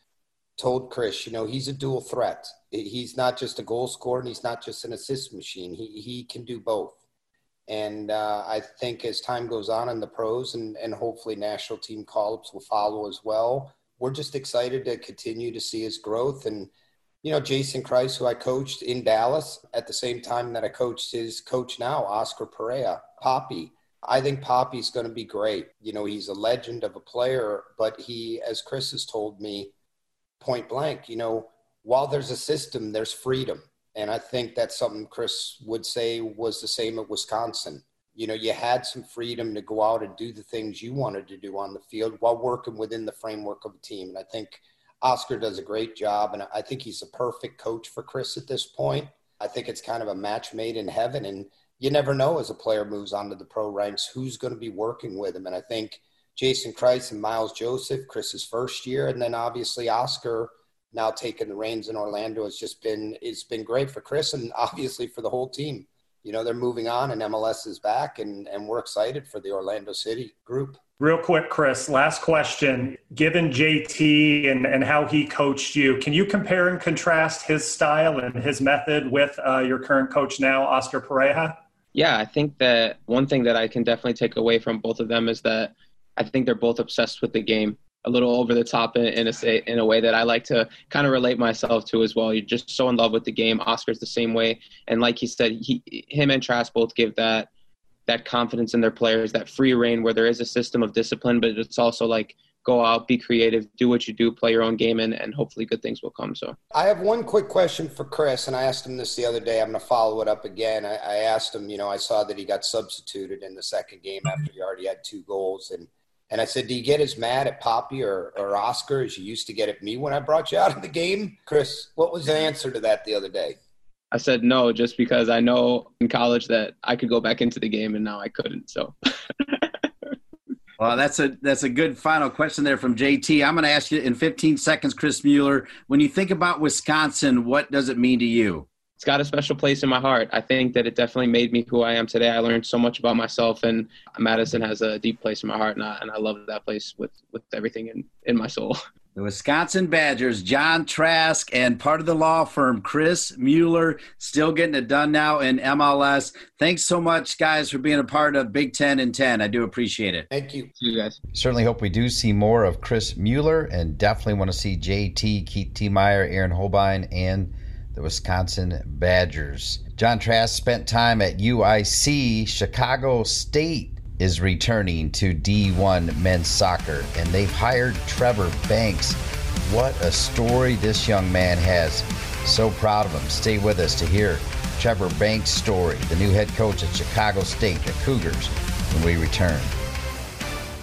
told Chris, you know, he's a dual threat. He's not just a goal scorer and he's not just an assist machine. He he can do both. And uh, I think as time goes on in the pros and, and hopefully national team call-ups will follow as well, we're just excited to continue to see his growth. And, you know, Jason Christ, who I coached in Dallas at the same time that I coached his coach now, Oscar Pareja, Poppy. I think Poppy's going to be great. You know, he's a legend of a player, but he, as Chris has told me, point blank, you know, while there's a system, there's freedom. And I think that's something Chris would say was the same at Wisconsin. You know, you had some freedom to go out and do the things you wanted to do on the field while working within the framework of a team. And I think Oscar does a great job. And I think he's a perfect coach for Chris at this point. I think it's kind of a match made in heaven. And you never know as a player moves onto the pro ranks who's going to be working with him. And I think Jason Christ and Miles Joseph, Chris's first year, and then obviously Oscar now taking the reins in Orlando has just been, it's been great for Chris and obviously for the whole team. you know, they're moving on and M L S is back, and, and we're excited for the Orlando City group. Real quick, Chris, last question. Given J T and, and how he coached you, can you compare and contrast his style and his method with uh, your current coach now, Oscar Pareja? Yeah, I think that one thing that I can definitely take away from both of them is that I think they're both obsessed with the game, a little over the top in, in, a, in a way that I like to kind of relate myself to as well. You're just so in love with the game. Oscar's the same way. And like he said, he, him and Trask both give that that confidence in their players, that free reign where there is a system of discipline, but it's also like go out, be creative, do what you do, play your own game, and, and hopefully good things will come. So I have one quick question for Chris, and I asked him this the other day. I'm going to follow it up again. I, I asked him, you know, I saw that he got substituted in the second game after he already had two goals, and And I said, do you get as mad at Poppy or, or Oscar as you used to get at me when I brought you out of the game? Chris, what was the answer to that the other day? I said no, just because I know in college that I could go back into the game, and now I couldn't. So, well, that's a that's a good final question there from J T. I'm going to ask you in fifteen seconds, Chris Mueller, when you think about Wisconsin, what does it mean to you? It's got a special place in my heart. I think that it definitely made me who I am today. I learned so much about myself, and Madison has a deep place in my heart, and I, and I love that place with, with everything in, in my soul. The Wisconsin Badgers, John Trask, and part of the law firm, Chris Mueller, still getting it done now in M L S. Thanks so much, guys, for being a part of Big Ten and ten. I do appreciate it. Thank you. See you guys. Certainly hope we do see more of Chris Mueller, and definitely want to see J T, Keith T. Meyer, Aaron Holbein, and the Wisconsin Badgers. John Trask spent time at U I C. Chicago State is returning to D one men's soccer, and they've hired Trevor Banks. What a story this young man has. So proud of him. Stay with us to hear Trevor Banks' story, the new head coach at Chicago State, the Cougars, when we return.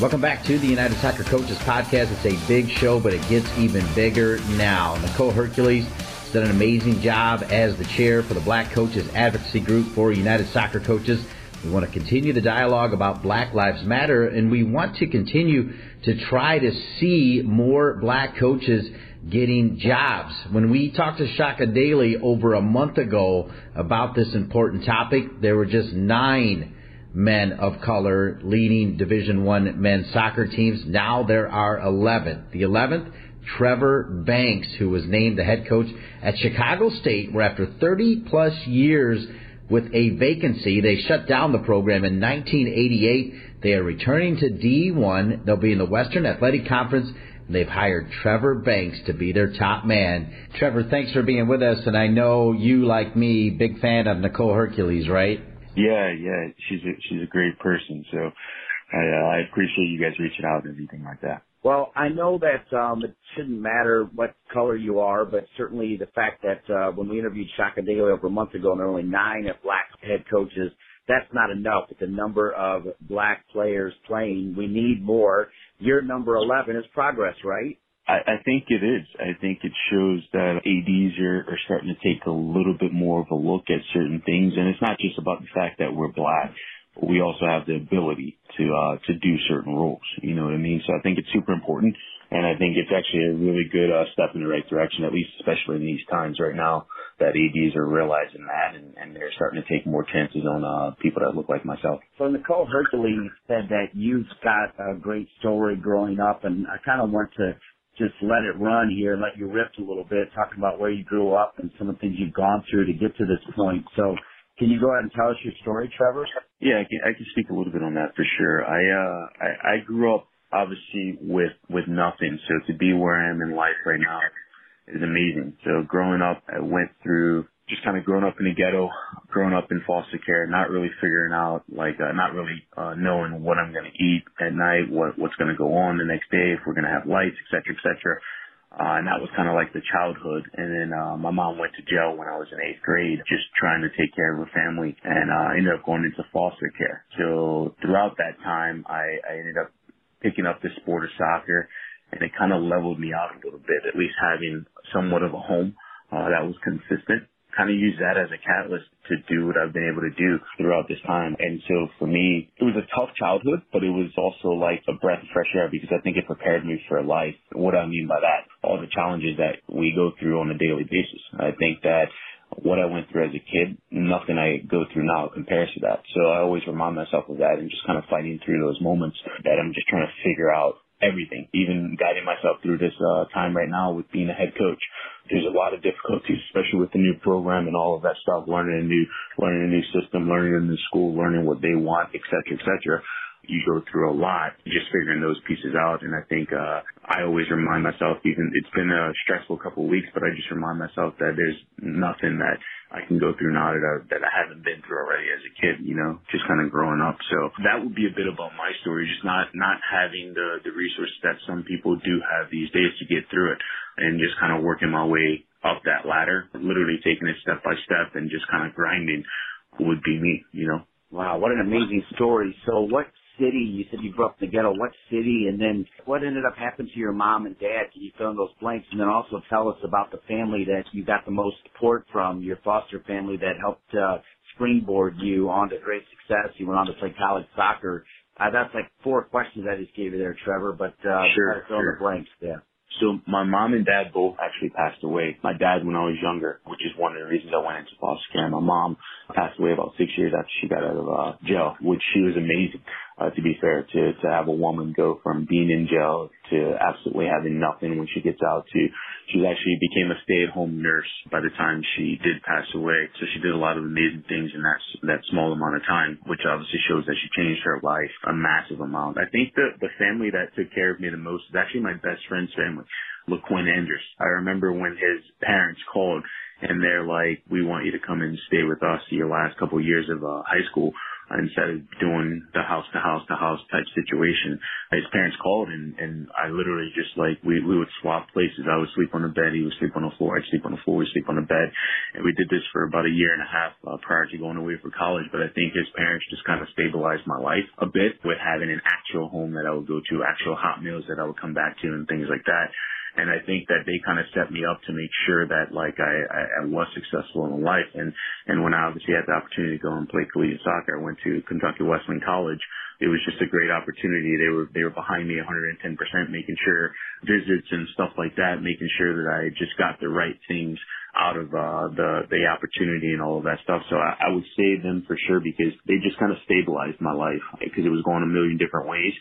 Welcome back to the United Soccer Coaches podcast. It's a big show, but it gets even bigger now. Nicole Hercules has done an amazing job as the chair for the Black Coaches Advocacy Group for United Soccer Coaches. We want to continue the dialogue about Black Lives Matter, and we want to continue to try to see more black coaches getting jobs. When we talked to Shaka Daly over a month ago about this important topic, there were just nine men of color leading Division One men's soccer teams. Now there are eleven. The eleventh, Trevor Banks, who was named the head coach at Chicago State, where after thirty plus years with a vacancy, they shut down the program in nineteen eighty-eight. They are returning to D one. They'll be in the Western Athletic Conference. They've hired Trevor Banks to be their top man. Trevor, thanks for being with us. And I know you, like me, big fan of Nicole Hercules, right? Yeah, yeah, she's a, she's a great person. So I, uh, I appreciate you guys reaching out and everything like that. Well, I know that um, it shouldn't matter what color you are, but certainly the fact that uh, when we interviewed Shaka Daly over a month ago, and there were only nine of black head coaches, that's not enough. It's the number of black players playing. We need more. Your number eleven is progress, right? I, I think it is. I think it shows that A Ds are, are starting to take a little bit more of a look at certain things, and it's not just about the fact that we're black, but we also have the ability to uh, to do certain roles. You know what I mean? So I think it's super important, and I think it's actually a really good uh, step in the right direction, at least especially in these times right now, that A Ds are realizing that, and, and they're starting to take more chances on uh, people that look like myself. So Nicole Hercules said that you've got a great story growing up, and I kind of want to just let it run here and let you rip a little bit, talking about where you grew up and some of the things you've gone through to get to this point. So can you go ahead and tell us your story, Trevor? Yeah, I can, I can speak a little bit on that for sure. I, uh, I, I grew up obviously with, with nothing. So to be where I am in life right now is amazing. So growing up, I went through just kind of growing up in the ghetto, growing up in foster care, not really figuring out, like, uh, not really uh, knowing what I'm going to eat at night, what what's going to go on the next day, if we're going to have lights, et cetera, et cetera. Uh, and that was kind of like the childhood. And then uh, my mom went to jail when I was in eighth grade, just trying to take care of her family, and uh, ended up going into foster care. So throughout that time, I, I ended up picking up the sport of soccer, and it kind of leveled me out a little bit, at least having somewhat of a home uh, that was consistent. Kind of use that as a catalyst to do what I've been able to do throughout this time. And so for me, it was a tough childhood, but it was also like a breath of fresh air, because I think it prepared me for life. What do I mean by that? All the challenges that we go through on a daily basis. I think that what I went through as a kid, nothing I go through now compares to that. So I always remind myself of that, and just kind of fighting through those moments that I'm just trying to figure out everything, even guiding myself through this uh, time right now with being a head coach. There's a lot of difficulties, especially with the new program and all of that stuff, learning a new, learning a new system, learning a new school, learning what they want, et cetera, et cetera. You go through a lot, just figuring those pieces out. And I think uh, I always remind myself, even it's been a stressful couple of weeks, but I just remind myself that there's nothing that I can go through now that I, that I haven't been through already as a kid, you know, just kind of growing up. So that would be a bit about my story, just not, not having the, the resources that some people do have these days to get through it, and just kind of working my way up that ladder, literally taking it step by step and just kind of grinding would be me, you know. Wow, what an amazing story. So what city, you said you grew up in the ghetto, what city, and then what ended up happening to your mom and dad? Can you fill in those blanks? And then also tell us about the family that you got the most support from, your foster family that helped uh, springboard you on to great success. You went on to play college soccer. Uh, that's like four questions I just gave you there, Trevor, but uh, sure, fill in sure. the blanks there. So my mom and dad both actually passed away. My dad when I was younger, which is one of the reasons I went into foster care. My mom passed away about six years after she got out of uh, jail, which she was amazing, uh, to be fair, to, to have a woman go from being in jail to absolutely having nothing when she gets out to, she actually became a stay-at-home nurse by the time she did pass away. So she did a lot of amazing things in that that small amount of time, which obviously shows that she changed her life a massive amount. I think the, the family that took care of me the most is actually my best friend's family, LaQuinn Andrews. I remember when his parents called and they're like, we want you to come and stay with us your last couple of years of uh, high school. Instead of doing the house-to-house-to-house type situation, his parents called, and, and I literally just, like, we, we would swap places. I would sleep on the bed. He would sleep on the floor. I'd sleep on the floor. We'd sleep on the bed. And we did this for about a year and a half uh, prior to going away for college. But I think his parents just kind of stabilized my life a bit with having an actual home that I would go to, actual hot meals that I would come back to and things like that. And I think that they kind of set me up to make sure that, like, I, I, I was successful in life. And, and when I obviously had the opportunity to go and play collegiate soccer, I went to Kentucky Wesleyan College. It was just a great opportunity. They were, they were behind me one hundred ten percent, making sure visits and stuff like that, making sure that I just got the right things out of, uh, the, the opportunity and all of that stuff. So I, I would say them for sure, because they just kind of stabilized my life, because it was going a million different ways,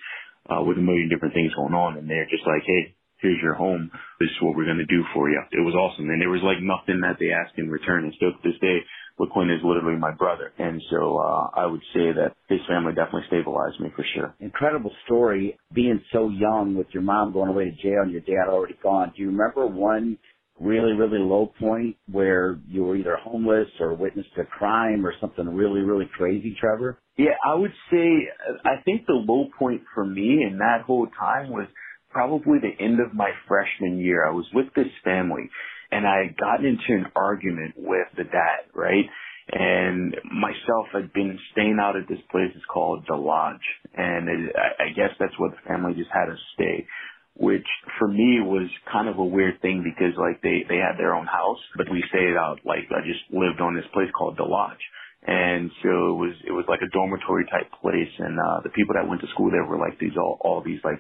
uh, with a million different things going on. And they're just like, hey, here's your home. This is what we're going to do for you. It was awesome. And there was like nothing that they asked in return. And still to this day, LaQuinn is literally my brother. And so uh, I would say that his family definitely stabilized me for sure. Incredible story. Being so young with your mom going away to jail and your dad already gone, do you remember one really, really low point where you were either homeless or witnessed a crime or something really, really crazy, Trevor? Yeah, I would say I think the low point for me in that whole time was probably the end of my freshman year. I was with this family, and I had gotten into an argument with the dad, right? And myself had been staying out at this place. It's called The Lodge, and it, I guess that's where the family just had us stay, which for me was kind of a weird thing, because, like, they, they had their own house, but we stayed out. Like, I just lived on this place called The Lodge. And so it was, it was like a dormitory type place, and uh, the people that went to school there were like these, all, all these, like,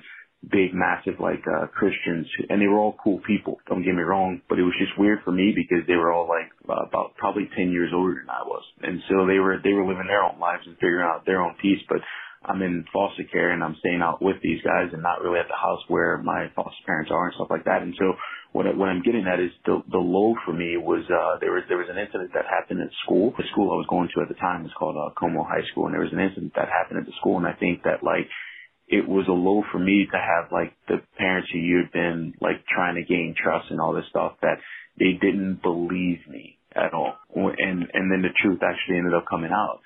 big, massive, like, uh, Christians, and they were all cool people, don't get me wrong, but it was just weird for me because they were all, like, uh, about probably ten years older than I was, and so they were, they were living their own lives and figuring out their own peace, but I'm in foster care, and I'm staying out with these guys and not really at the house where my foster parents are and stuff like that, and so what, I, what I'm getting at is the, the low for me was, uh, there was, there was an incident that happened at school. The school I was going to at the time was called, uh, Como High School, and there was an incident that happened at the school, and I think that, like, it was a low for me to have, like, the parents who you've been, like, trying to gain trust and all this stuff, that they didn't believe me at all. And, and then the truth actually ended up coming out.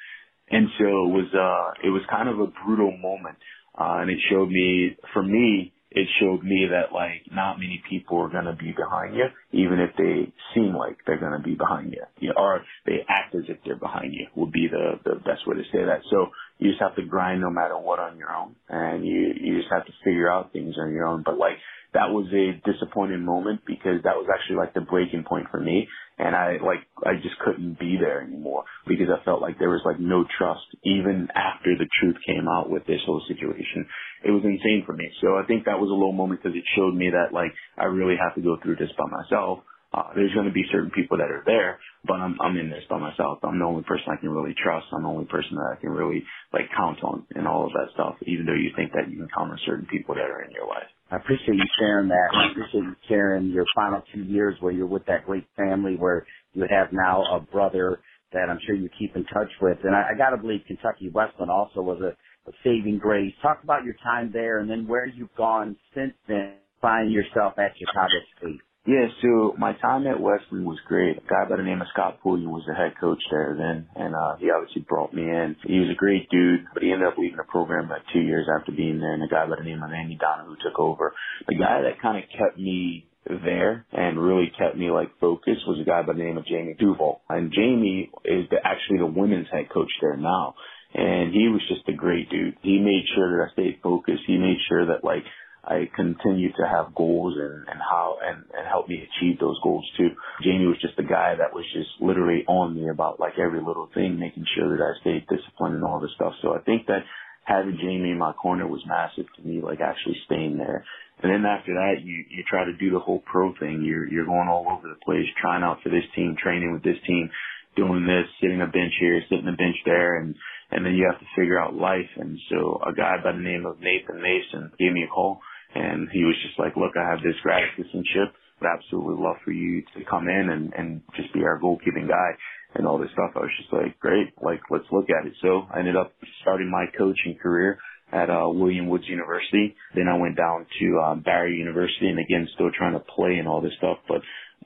And so it was, uh, it was kind of a brutal moment. Uh, and it showed me, for me, it showed me that, like, not many people are going to be behind you, even if they seem like they're going to be behind you, you know, or they act as if they're behind you would be the, the best way to say that. So you just have to grind no matter what on your own, and you, you just have to figure out things on your own. But, like, that was a disappointing moment because that was actually, like, the breaking point for me, and I, like, I just couldn't be there anymore because I felt like there was, like, no trust even after the truth came out with this whole situation. It was insane for me. So I think that was a low moment because it showed me that, like, I really have to go through this by myself. Uh, there's going to be certain people that are there, but I'm, I'm in this by myself. I'm the only person I can really trust. I'm the only person that I can really, like, count on and all of that stuff, even though you think that you can count on certain people that are in your life. I appreciate you sharing that. I appreciate you sharing your final two years where you're with that great family where you have now a brother that I'm sure you keep in touch with. And I, I got to believe Kentucky Wesleyan also was a, a saving grace. Talk about your time there and then where you've gone since then, find yourself at Chicago State. Yeah, so my time at Wesleyan was great. A guy by the name of Scott Pulliam was the head coach there then, and uh, he obviously brought me in. He was a great dude, but he ended up leaving the program about two years after being there, and a guy by the name of Andy Donahue took over. The guy that kind of kept me there and really kept me, like, focused was a guy by the name of Jamie Duval. And Jamie is the, actually the women's head coach there now, and he was just a great dude. He made sure that I stayed focused. He made sure that, like, I continued to have goals and, and how and, and helped me achieve those goals too. Jamie was just a guy that was just literally on me about, like, every little thing, making sure that I stayed disciplined and all this stuff. So I think that having Jamie in my corner was massive to me, like, actually staying there. And then after that, you, you try to do the whole pro thing. You're, you're going all over the place, trying out for this team, training with this team, doing this, sitting a bench here, sitting a bench there, and and then you have to figure out life. And so a guy by the name of Nathan Mason gave me a call. And he was just like, look, I have this grad assistantship. I'd absolutely love for you to come in and, and just be our goalkeeping guy and all this stuff. I was just like, great, like, let's look at it. So I ended up starting my coaching career at uh, William Woods University. Then I went down to uh, Barry University, and, again, still trying to play and all this stuff, but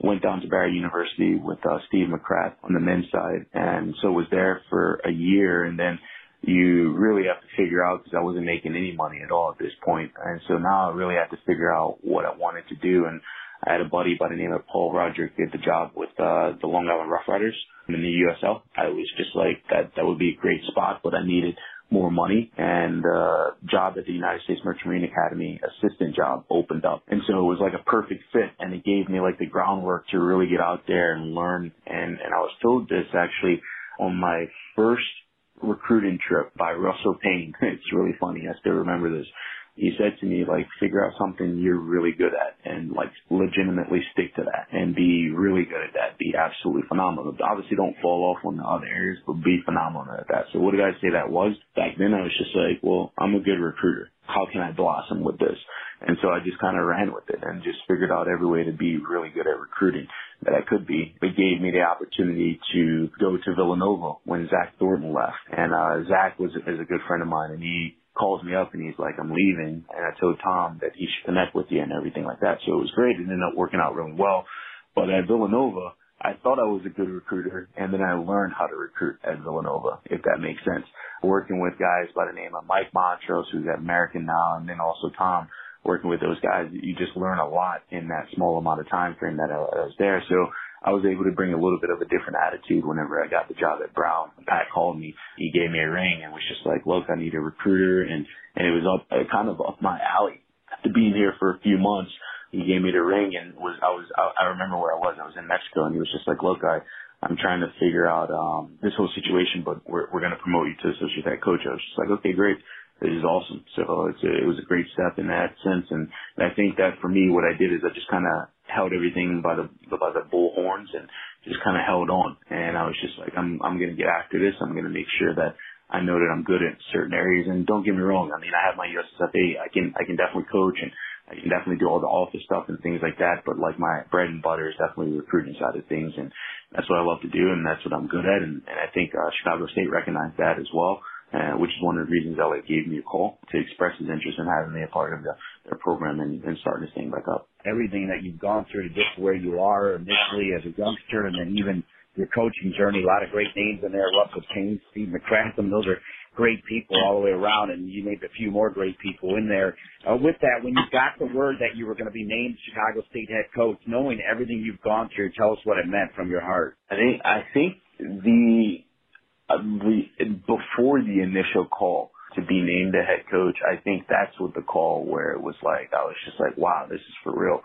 went down to Barry University with uh, Steve McCrath on the men's side. And so was there for a year, and then you really have to figure out, because I wasn't making any money at all at this point. And so now I really had to figure out what I wanted to do. And I had a buddy by the name of Paul Roderick get the job with uh, the Long Island Rough Riders in the U S L. I was just like, that that would be a great spot, but I needed more money. And uh, job at the United States Merchant Marine Academy, assistant job, opened up. And so it was like a perfect fit. And it gave me, like, the groundwork to really get out there and learn. And, and I was told this, actually, on my first recruiting trip by Russell Payne. It's really funny. I still remember this. He said to me, like, figure out something you're really good at and, like, legitimately stick to that and be really good at that. Be absolutely phenomenal. Obviously don't fall off on the other areas, but be phenomenal at that. So what did I say that was? Back then I was just like, well, I'm a good recruiter. How can I blossom with this? And so I just kind of ran with it and just figured out every way to be really good at recruiting that I could be. It gave me the opportunity to go to Villanova when Zach Thornton left. And uh, Zach was is a good friend of mine, and he calls me up, and he's like, I'm leaving, and I told Tom that he should connect with you and everything like that. So it was great. It ended up working out really well. But at Villanova, I thought I was a good recruiter, and then I learned how to recruit at Villanova, if that makes sense. Working with guys by the name of Mike Montrose, who's at American now, and then also Tom, working with those guys, you just learn a lot in that small amount of time frame that I was there. So I was able to bring a little bit of a different attitude whenever I got the job at Brown. Pat called me. He gave me a ring and was just like, look, I need a recruiter. And, and it was up, uh, kind of up my alley. After being here for a few months, he gave me the ring and was, I was, I, I remember where I was. I was in Mexico, and he was just like, look, I, I'm trying to figure out, um, this whole situation, but we're, we're going to promote you to associate head coach. I was just like, okay, great. This is awesome. So it's a, it was a great step in that sense. And, and I think that for me, what I did is I just kind of held everything by the by the bull horns and just kind of held on. And I was just like, I'm I'm going to get after this. I'm going to make sure that I know that I'm good at certain areas. And don't get me wrong. I mean, I have my U S S F A. I can I can definitely coach, and I can definitely do all the office stuff and things like that. But, like, my bread and butter is definitely the recruiting side of things. And that's what I love to do. And that's what I'm good at. And, and I think uh, Chicago State recognized that as well. Uh, which is one of the reasons L A gave me a call to express his interest in having me a part of the, their program and, and starting this thing back up. Everything that you've gone through to get to where you are initially as a youngster, and then even your coaching journey, a lot of great names in there, Russell Payne, Steve McCracken, those are great people all the way around, and you named a few more great people in there. Uh, with that, when you got the word that you were going to be named Chicago State head coach, knowing everything you've gone through, tell us what it meant from your heart. I think I think the uh, the before the initial call to be named the head coach, I think that's what the call where it was like I was just like, wow, this is for real.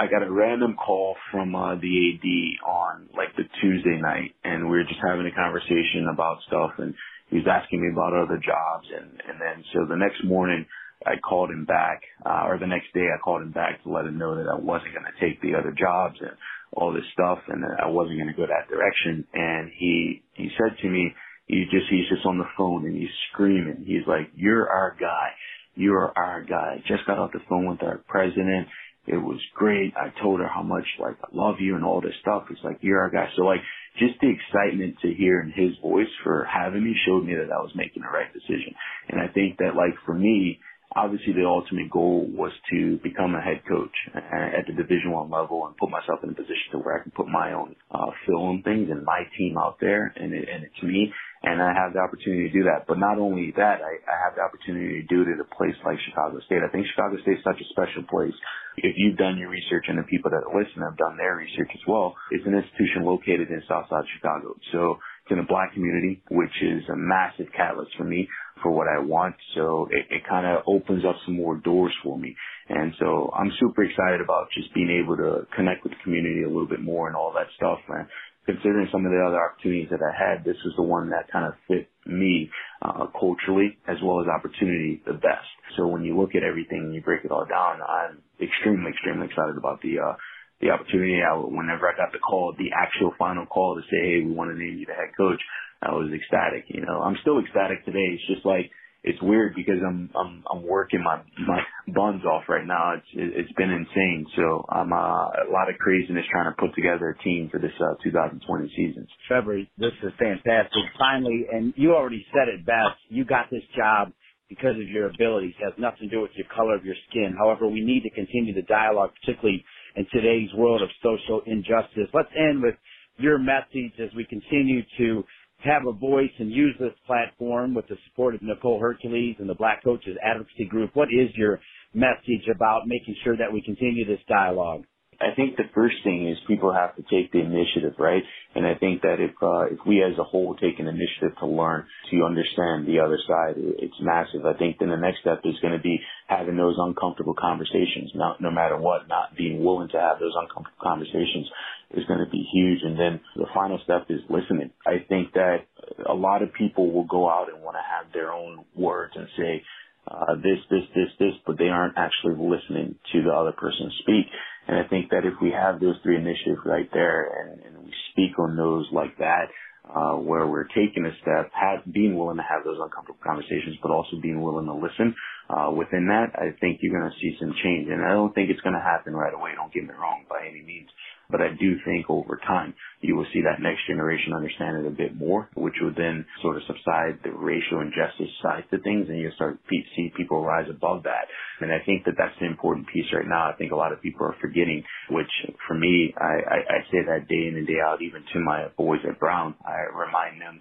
I got a random call from uh, the A D on like the Tuesday night, and we were just having a conversation about stuff, and he was asking me about other jobs, and, and then so the next morning I called him back, uh, or the next day I called him back to let him know that I wasn't going to take the other jobs and all this stuff, and that I wasn't going to go that direction. And he he said to me, he just he's just on the phone and he's screaming. He's like, "You're our guy, you're our guy." Just got off the phone with our president. It was great. I told her how much, like, I love you and all this stuff. It's like, you're our guy. So, like, just the excitement to hear in his voice for having me showed me that I was making the right decision. And I think that, like, for me, obviously the ultimate goal was to become a head coach at the Division One level and put myself in a position to where I can put my own uh, fill on things and my team out there, and, it, and it's me. And I have the opportunity to do that. But not only that, I, I have the opportunity to do it at a place like Chicago State. I think Chicago State's such a special place. If you've done your research and the people that listen have done their research as well, it's an institution located in Southside Chicago. So it's in a black community, which is a massive catalyst for me for what I want. So it, it kind of opens up some more doors for me. And so I'm super excited about just being able to connect with the community a little bit more and all that stuff, man. Considering some of the other opportunities that I had, this was the one that kind of fit me uh, culturally as well as opportunity the best. So when you look at everything and you break it all down, I'm extremely, extremely excited about the uh, the opportunity. I, whenever I got the call, the actual final call to say, hey, we want to name you the head coach, I was ecstatic. You know, I'm still ecstatic today. It's just like, it's weird because I'm I'm I'm working my my buns off right now. It's it's been insane. So I'm uh, a lot of craziness trying to put together a team for this uh, two thousand twenty season. Trevor, this is fantastic. Finally, and you already said it best. You got this job because of your abilities. It has nothing to do with your color of your skin. However, we need to continue the dialogue, particularly in today's world of social injustice. Let's end with your message as we continue to have a voice and use this platform with the support of Nicole Hercules and the Black Coaches Advocacy Group. What is your message about making sure that we continue this dialogue? I think the first thing is people have to take the initiative, right? And I think that if uh, if we as a whole take an initiative to learn, to understand the other side, it's massive. I think then the next step is going to be having those uncomfortable conversations, not, no matter what, not being willing to have those uncomfortable conversations is going to be huge. And then the final step is listening. I think that a lot of people will go out and want to have their own words and say uh, this, this, this, this, but they aren't actually listening to the other person speak. And I think that if we have those three initiatives right there and, and we speak on those like that, uh, where we're taking a step, have, being willing to have those uncomfortable conversations, but also being willing to listen uh, within that, I think you're going to see some change. And I don't think it's going to happen right away. Don't get me wrong by any means. But I do think over time you will see that next generation understand it a bit more, which would then sort of subside the racial injustice side to things, and you'll start to see people rise above that. And I think that that's the important piece right now. I think a lot of people are forgetting, which for me, I, I, I say that day in and day out, even to my boys at Brown. I remind them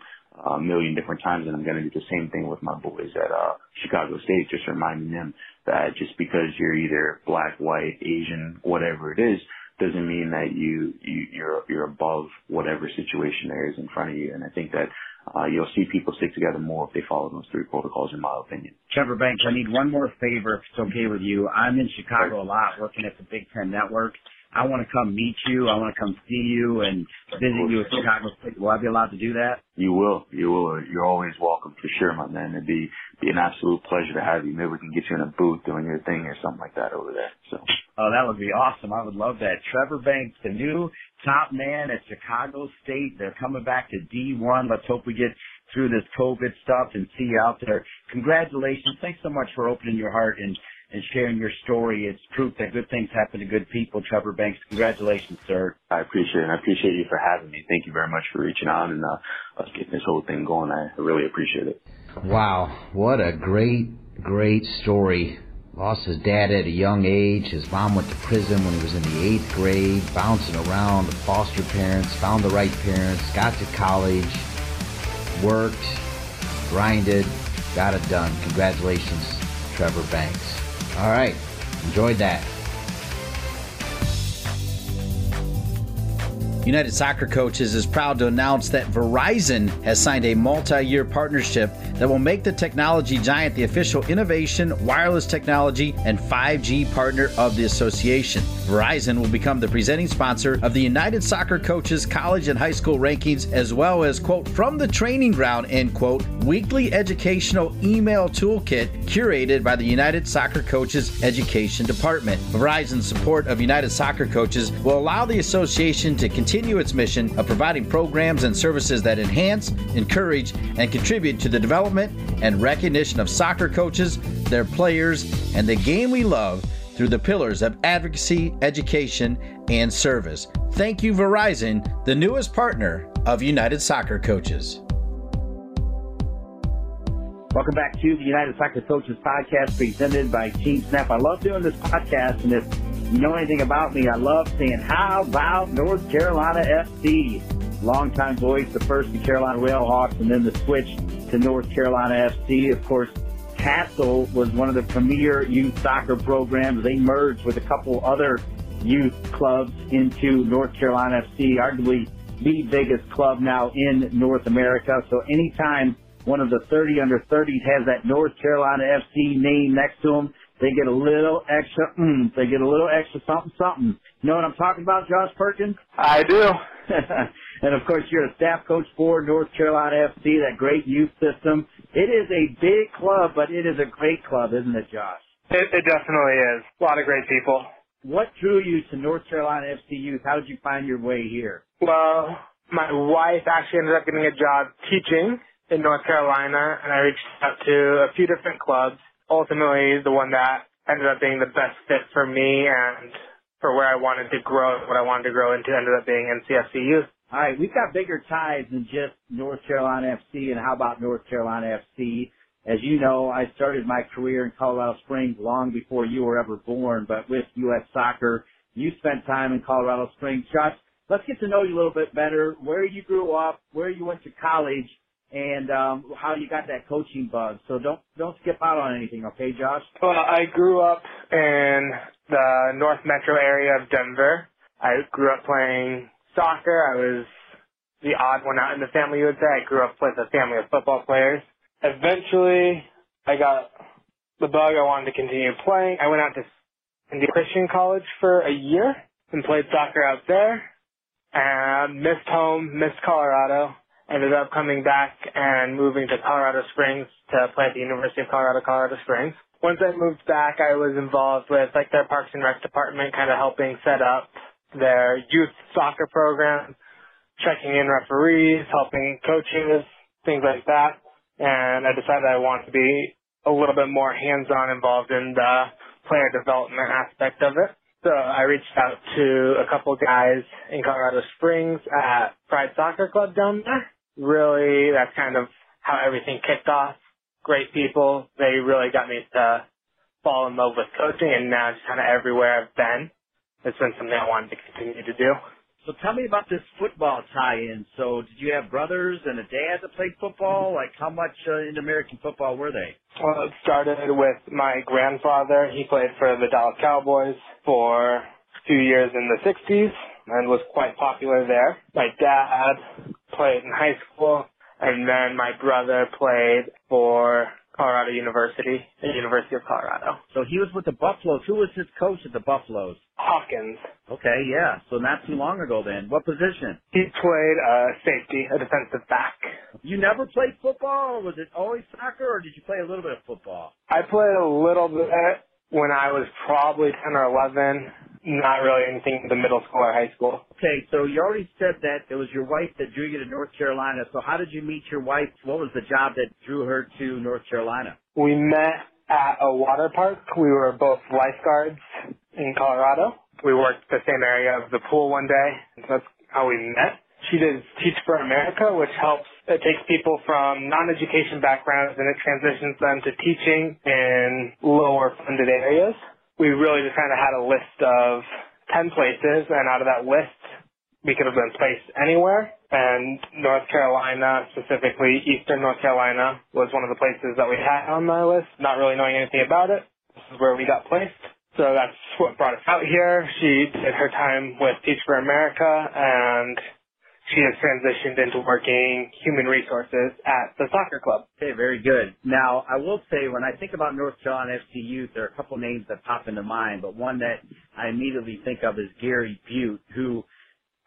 a million different times, and I'm going to do the same thing with my boys at uh, Chicago State, just reminding them that just because you're either black, white, Asian, whatever it is, doesn't mean that you, you you're you're above whatever situation there is in front of you. And I think that uh, you'll see people stick together more if they follow those three protocols, in my opinion. Trevor Banks, I need one more favor if it's okay with you. I'm in Chicago a lot working at the Big Ten Network. I want to come meet you. I want to come see you and visit you at Chicago State. Will I be allowed to do that? You will. You will. You're always welcome for sure, my man. It'd be, be an absolute pleasure to have you. Maybe we can get you in a booth doing your thing or something like that over there. So. Oh, that would be awesome. I would love that. Trevor Banks, the new top man at Chicago State. They're coming back to D one. Let's hope we get through this COVID stuff and see you out there. Congratulations. Thanks so much for opening your heart and and sharing your story. It's proof that good things happen to good people. Trevor Banks, congratulations, sir. I appreciate it. I appreciate you for having me. Thank you very much for reaching out and uh, us getting this whole thing going. I really appreciate it. Wow, what a great, great story. Lost his dad at a young age. His mom went to prison when he was in the eighth grade, bouncing around with foster parents, found the right parents, got to college, worked, grinded, got it done. Congratulations, Trevor Banks. All right, enjoyed that. United Soccer Coaches is proud to announce that Verizon has signed a multi-year partnership that will make the technology giant the official innovation, wireless technology, and five G partner of the association. Verizon will become the presenting sponsor of the United Soccer Coaches college and high school rankings, as well as, quote, from the training ground, end quote, weekly educational email toolkit curated by the United Soccer Coaches Education Department. Verizon's support of United Soccer Coaches will allow the association to continue its mission of providing programs and services that enhance, encourage, and contribute to the development and recognition of soccer coaches, their players, and the game we love through the pillars of advocacy, education, and service. Thank you, Verizon, the newest partner of United Soccer Coaches. Welcome back to the United Soccer Coaches podcast presented by Team Snap. I love doing this podcast, and if you know anything about me, I love saying, how about North Carolina F C? Longtime voice, the first the Carolina Railhawks, and then the switch to North Carolina F C. Of course, Castle was one of the premier youth soccer programs. They merged with a couple other youth clubs into North Carolina F C, arguably the biggest club now in North America. So anytime one of the thirty under thirties has that North Carolina F C name next to them, they get a little extra mm, they get a little extra something, something. You know what I'm talking about, Josh Perkins? I do. And, of course, you're a staff coach for North Carolina F C, that great youth system. It is a big club, but it is a great club, isn't it, Josh? It, it definitely is. A lot of great people. What drew you to North Carolina F C Youth? How did you find your way here? Well, my wife actually ended up getting a job teaching in North Carolina, and I reached out to a few different clubs. Ultimately, the one that ended up being the best fit for me and for where I wanted to grow, what I wanted to grow into ended up being N C F C Youth. All right, we've got bigger ties than just North Carolina F C, and how about North Carolina F C? As you know, I started my career in Colorado Springs long before you were ever born, but with U S Soccer, you spent time in Colorado Springs. Josh, let's get to know you a little bit better, where you grew up, where you went to college, and um, how you got that coaching bug. So don't don't skip out on anything, okay, Josh? Well, I grew up in the North Metro area of Denver. I grew up playing soccer. I was the odd one out in the family, you would say. I grew up with a family of football players. Eventually, I got the bug. I wanted to continue playing. I went out to Christian College for a year and played soccer out there, and missed home, missed Colorado. Ended up coming back and moving to Colorado Springs to play at the University of Colorado, Colorado Springs. Once I moved back, I was involved with like their Parks and Rec department, kind of helping set up their youth soccer program, checking in referees, helping coaches, things like that. And I decided I wanted to be a little bit more hands-on involved in the player development aspect of it. So I reached out to a couple guys in Colorado Springs at Pride Soccer Club down there. Really, that's kind of how everything kicked off. Great people. They really got me to fall in love with coaching, and now just kind of everywhere I've been, it's been something I wanted to continue to do. So tell me about this football tie-in. So did you have brothers and a dad that played football? Like, how much uh, in American football were they? Well, it started with my grandfather. He played for the Dallas Cowboys for a few years in the sixties and was quite popular there. My dad played in high school, and then my brother played for Colorado University, the University of Colorado. So he was with the Buffaloes. Who was his coach at the Buffaloes? Hawkins. Okay, yeah. So not too long ago then. What position? He played uh, safety, a defensive back. You never played football? Was it always soccer, or did you play a little bit of football? I played a little bit when I was probably ten or eleven. Not really anything in the middle school or high school. Okay, so you already said that it was your wife that drew you to North Carolina. So how did you meet your wife? What was the job that drew her to North Carolina? We met at a water park. We were both lifeguards in Colorado. We worked the same area of the pool one day. That's how we met. She does Teach for America, which helps. It takes people from non-education backgrounds and it transitions them to teaching in lower funded areas. We really just kind of had a list of ten places, and out of that list, we could have been placed anywhere, and North Carolina, specifically Eastern North Carolina, was one of the places that we had on my list, not really knowing anything about it. This is where we got placed. So that's what brought us out here. She did her time with Teach for America, and she has transitioned into working human resources at the soccer club. Okay, very good. Now, I will say, when I think about North Carolina F C Youth, there are a couple names that pop into mind, but one that I immediately think of is Gary Butte, who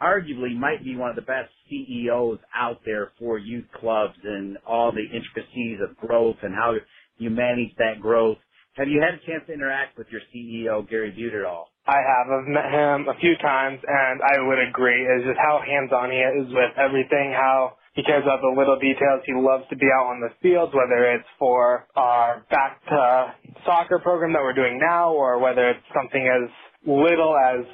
arguably might be one of the best C E Os out there for youth clubs and all the intricacies of growth and how you manage that growth. Have you had a chance to interact with your C E O, Gary Butte, at all? I have. I've met him a few times, and I would agree. It's just how hands-on he is with everything, how he cares about the little details. He loves to be out on the field, whether it's for our back-to-soccer program that we're doing now, or whether it's something as little as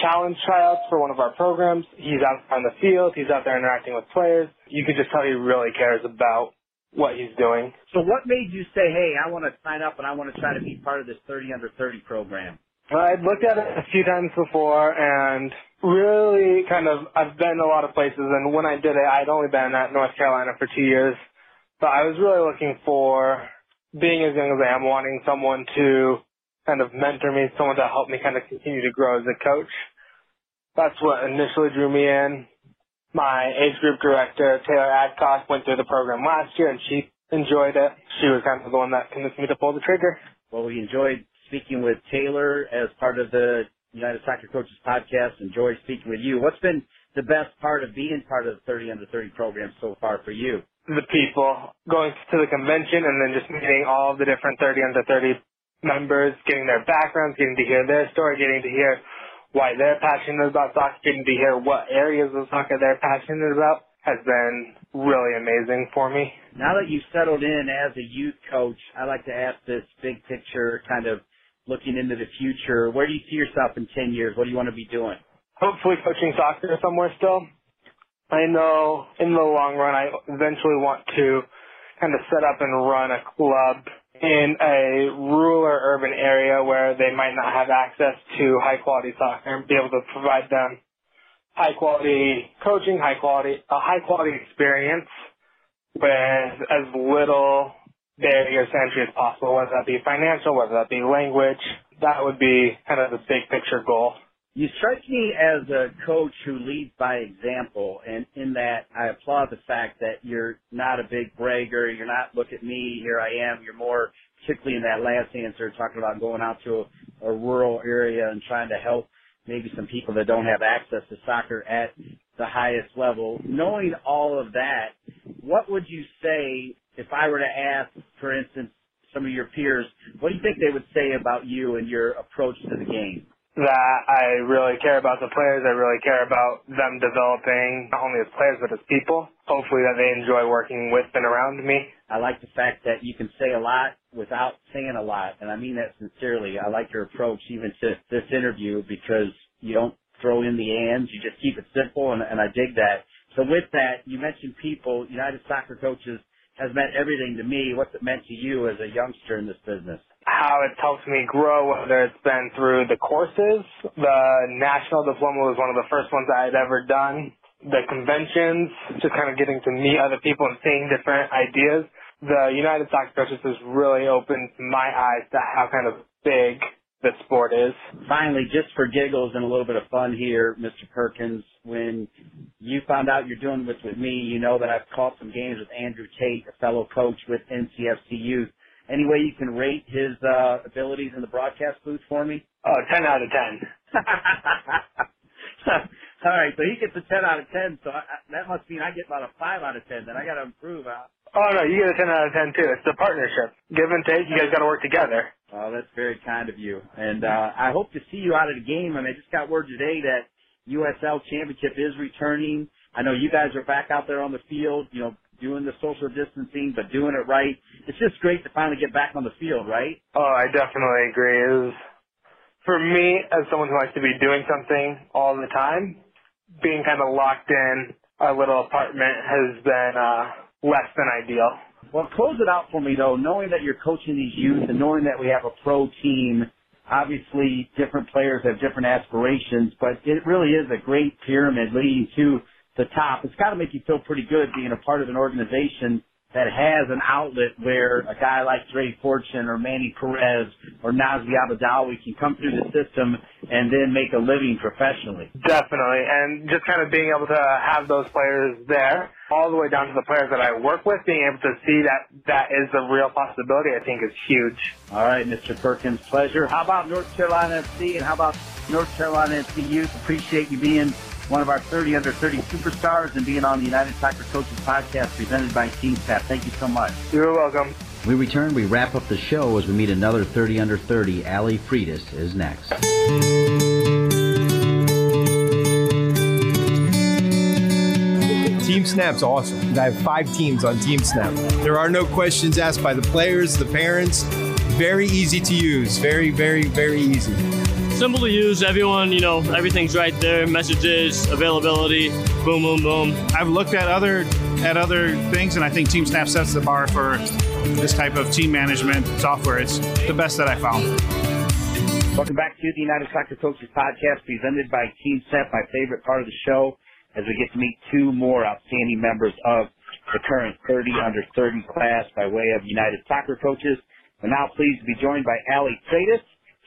challenge tryouts for one of our programs. He's out on the field. He's out there interacting with players. You can just tell he really cares about what he's doing. So what made you say, hey, I want to sign up and I want to try to be part of this thirty under thirty program? Well, I'd looked at it a few times before, and really kind of, I've been a lot of places, and when I did it, I'd only been at North Carolina for two years. But I was really looking for, being as young as I am, wanting someone to kind of mentor me, someone to help me kind of continue to grow as a coach. That's what initially drew me in. My age group director, Taylor Adcock, went through the program last year, and she enjoyed it. She was kind of the one that convinced me to pull the trigger. Well, we enjoyed speaking with Taylor as part of the United Soccer Coaches podcast. Enjoyed speaking with you. What's been the best part of being part of the thirty under thirty program so far for you? The people. Going to the convention and then just meeting all the different thirty under thirty members, getting their backgrounds, getting to hear their story, getting to hear why they're passionate about soccer, getting to hear what areas of soccer they're passionate about, has been really amazing for me. Now that you've settled in as a youth coach, I like to ask this big picture, kind of looking into the future. Where do you see yourself in ten years? What do you want to be doing? Hopefully coaching soccer somewhere still. I know in the long run I eventually want to kind of set up and run a club in a rural or urban area where they might not have access to high-quality soccer, and be able to provide them high-quality coaching, high-quality a high-quality experience with as little barrier to entry as possible, whether that be financial, whether that be language. That would be kind of the big-picture goal. You strike me as a coach who leads by example, and in that I applaud the fact that you're not a big bragger. You're not, look at me, here I am. You're more, particularly in that last answer, talking about going out to a, a rural area and trying to help maybe some people that don't have access to soccer at the highest level. Knowing all of that, what would you say if I were to ask, for instance, some of your peers, what do you think they would say about you and your approach to the game? That I really care about the players. I really care about them developing not only as players but as people. Hopefully that they enjoy working with and around me. I like the fact that you can say a lot without saying a lot, and I mean that sincerely. I like your approach even to this interview, because you don't throw in the ands. You just keep it simple, and, and I dig that. So with that, you mentioned people. United Soccer Coaches has meant everything to me. What's it meant to you as a youngster in this business? How it's helped me grow, whether it's been through the courses. The national diploma was one of the first ones I had ever done. The conventions, just kind of getting to meet other people and seeing different ideas. The United Soccer Coaches has really opened my eyes to how kind of big the sport is. Finally, just for giggles and a little bit of fun here, Mister Perkins, when you found out you're doing this with me, you know that I've caught some games with Andrew Tate, a fellow coach with N C F C Youth. Any way you can rate his uh, abilities in the broadcast booth for me? Oh, ten out of ten. All right, so he gets a ten out of ten, so I, that must mean I get about a five out of ten. Then I got to improve. Uh, oh, no, you get a ten out of ten, too. It's the partnership. Give and take. You guys got to work together. Oh, that's very kind of you. And uh, I hope to see you out of the game. I mean, I just got word today that U S L Championship is returning. I know you guys are back out there on the field, you know, doing the social distancing, but doing it right. It's just great to finally get back on the field, right? Oh, I definitely agree. It was, for me, as someone who likes to be doing something all the time, being kind of locked in our little apartment has been uh, less than ideal. Well, close it out for me, though, knowing that you're coaching these youth and knowing that we have a pro team obviously different players have different aspirations, but it really is a great pyramid leading to the top. It's got to make you feel pretty good being a part of an organization that has an outlet where a guy like Dre Fortune or Manny Perez or Nazmi Abadawi can come through the system and then make a living professionally. Definitely, and just kind of being able to have those players there, all the way down to the players that I work with, being able to see that that is a real possibility, I think is huge. All right, Mister Perkins, pleasure. How about North Carolina F C and how about North Carolina F C Youth? Appreciate you being one of our thirty under thirty superstars and being on the United Soccer Coaches podcast presented by Team Snap. Thank you so much. You're welcome. We return, we wrap up the show as we meet another thirty under thirty. Allie Freitas is next. Team Snap's awesome. I have five teams on Team Snap. There are no questions asked by the players, the parents. Very easy to use. Very, very, very easy. Simple to use, everyone, you know, everything's right there, messages, availability, boom, boom, boom. I've looked at other at other things, and I think Team Snap sets the bar for this type of team management software. It's the best that I found. Welcome back to the United Soccer Coaches podcast presented by Team Snap, my favorite part of the show, as we get to meet two more outstanding members of the current thirty under thirty class by way of United Soccer Coaches. We're now pleased to be joined by Allie Freitas.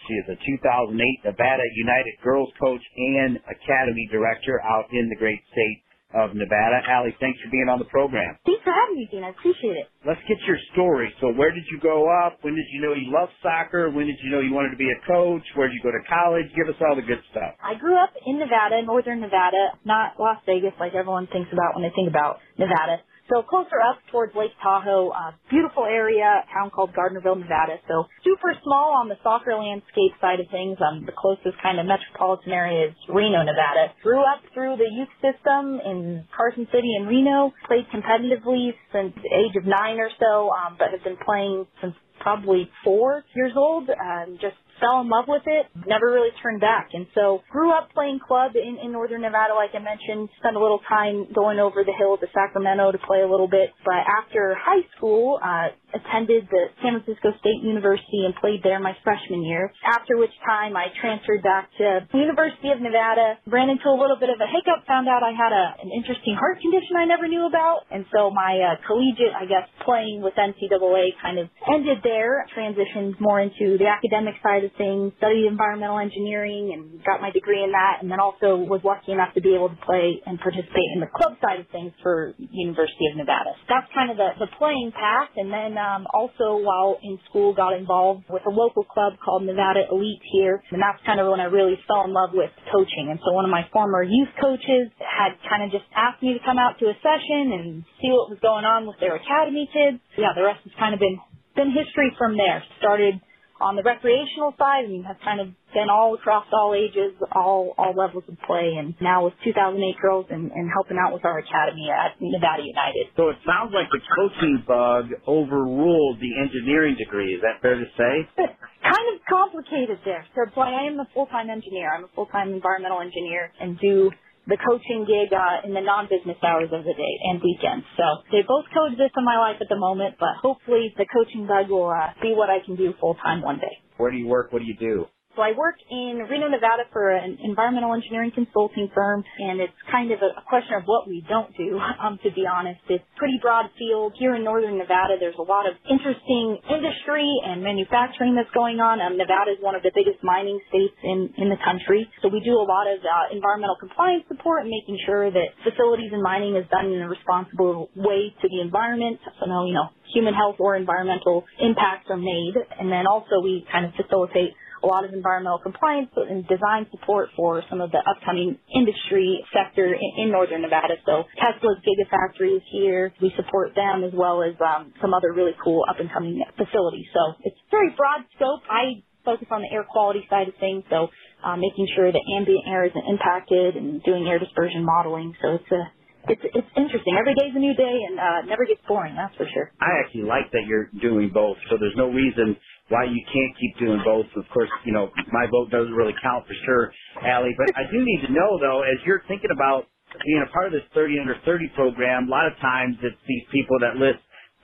She is a two thousand eight Nevada United girls coach and academy director out in the great state of Nevada. Allie, thanks for being on the program. Thanks for having me, Dean. I appreciate it. Let's get your story. So where did you grow up? When did you know you loved soccer? When did you know you wanted to be a coach? Where did you go to college? Give us all the good stuff. I grew up in Nevada, northern Nevada, not Las Vegas like everyone thinks about when they think about Nevada. So closer up towards Lake Tahoe, uh, beautiful area, a town called Gardnerville, Nevada. So super small on the soccer landscape side of things. Um, the closest kind of metropolitan area is Reno, Nevada. Grew up through the youth system in Carson City and Reno. Played competitively since the age of nine or so, um, but have been playing since probably four years old. Um, just fell in love with it, never really turned back. And so grew up playing club in, in northern Nevada, like I mentioned, spent a little time going over the hill to Sacramento to play a little bit. But after high school, uh, attended the San Francisco State University and played there my freshman year, after which time I transferred back to the University of Nevada, ran into a little bit of a hiccup, found out I had a, an interesting heart condition I never knew about. And so my uh, collegiate, I guess, playing with N C double A kind of ended there, transitioned more into the academic side of things, studied environmental engineering and got my degree in that, and then also was lucky enough to be able to play and participate in the club side of things for University of Nevada. So that's kind of the, the playing path, and then Um, also, while in school, got involved with a local club called Nevada Elite here, and that's kind of when I really fell in love with coaching. And so one of my former youth coaches had kind of just asked me to come out to a session and see what was going on with their academy kids. Yeah, the rest has kind of been, been history from there. Started on the recreational side and have kind of been all across all ages, all all levels of play, and now with two thousand eight girls and, and helping out with our academy at Nevada United. So it sounds like the coaching bug overruled the engineering degree. Is that fair to say? It's kind of complicated there. So I am a full-time engineer. I'm a full-time environmental engineer and do the coaching gig uh, in the non-business hours of the day and weekends. So they both coexist in my life at the moment, but hopefully the coaching bug will uh, be what I can do full-time one day. Where do you work? What do you do? So I work in Reno, Nevada for an environmental engineering consulting firm, and it's kind of a question of what we don't do, um, to be honest. It's pretty broad field. Here in northern Nevada, there's a lot of interesting industry and manufacturing that's going on. Um, Nevada is one of the biggest mining states in, in the country, so we do a lot of uh, environmental compliance support and making sure that facilities and mining is done in a responsible way to the environment. So now, you know, human health or environmental impacts are made, and then also we kind of facilitate a lot of environmental compliance and design support for some of the upcoming industry sector in, in northern Nevada. So Tesla's Gigafactory is here. We support them as well as um, some other really cool up-and-coming facilities. So it's very broad scope. I focus on the air quality side of things, so uh, making sure that ambient air isn't impacted and doing air dispersion modeling. So it's a It's it's interesting. Every day's a new day and uh, never gets boring, that's for sure. I actually like that you're doing both, so there's no reason why you can't keep doing both. Of course, you know, my vote doesn't really count for sure, Allie, but I do need to know, though, as you're thinking about being a part of this thirty under thirty program, a lot of times it's these people that list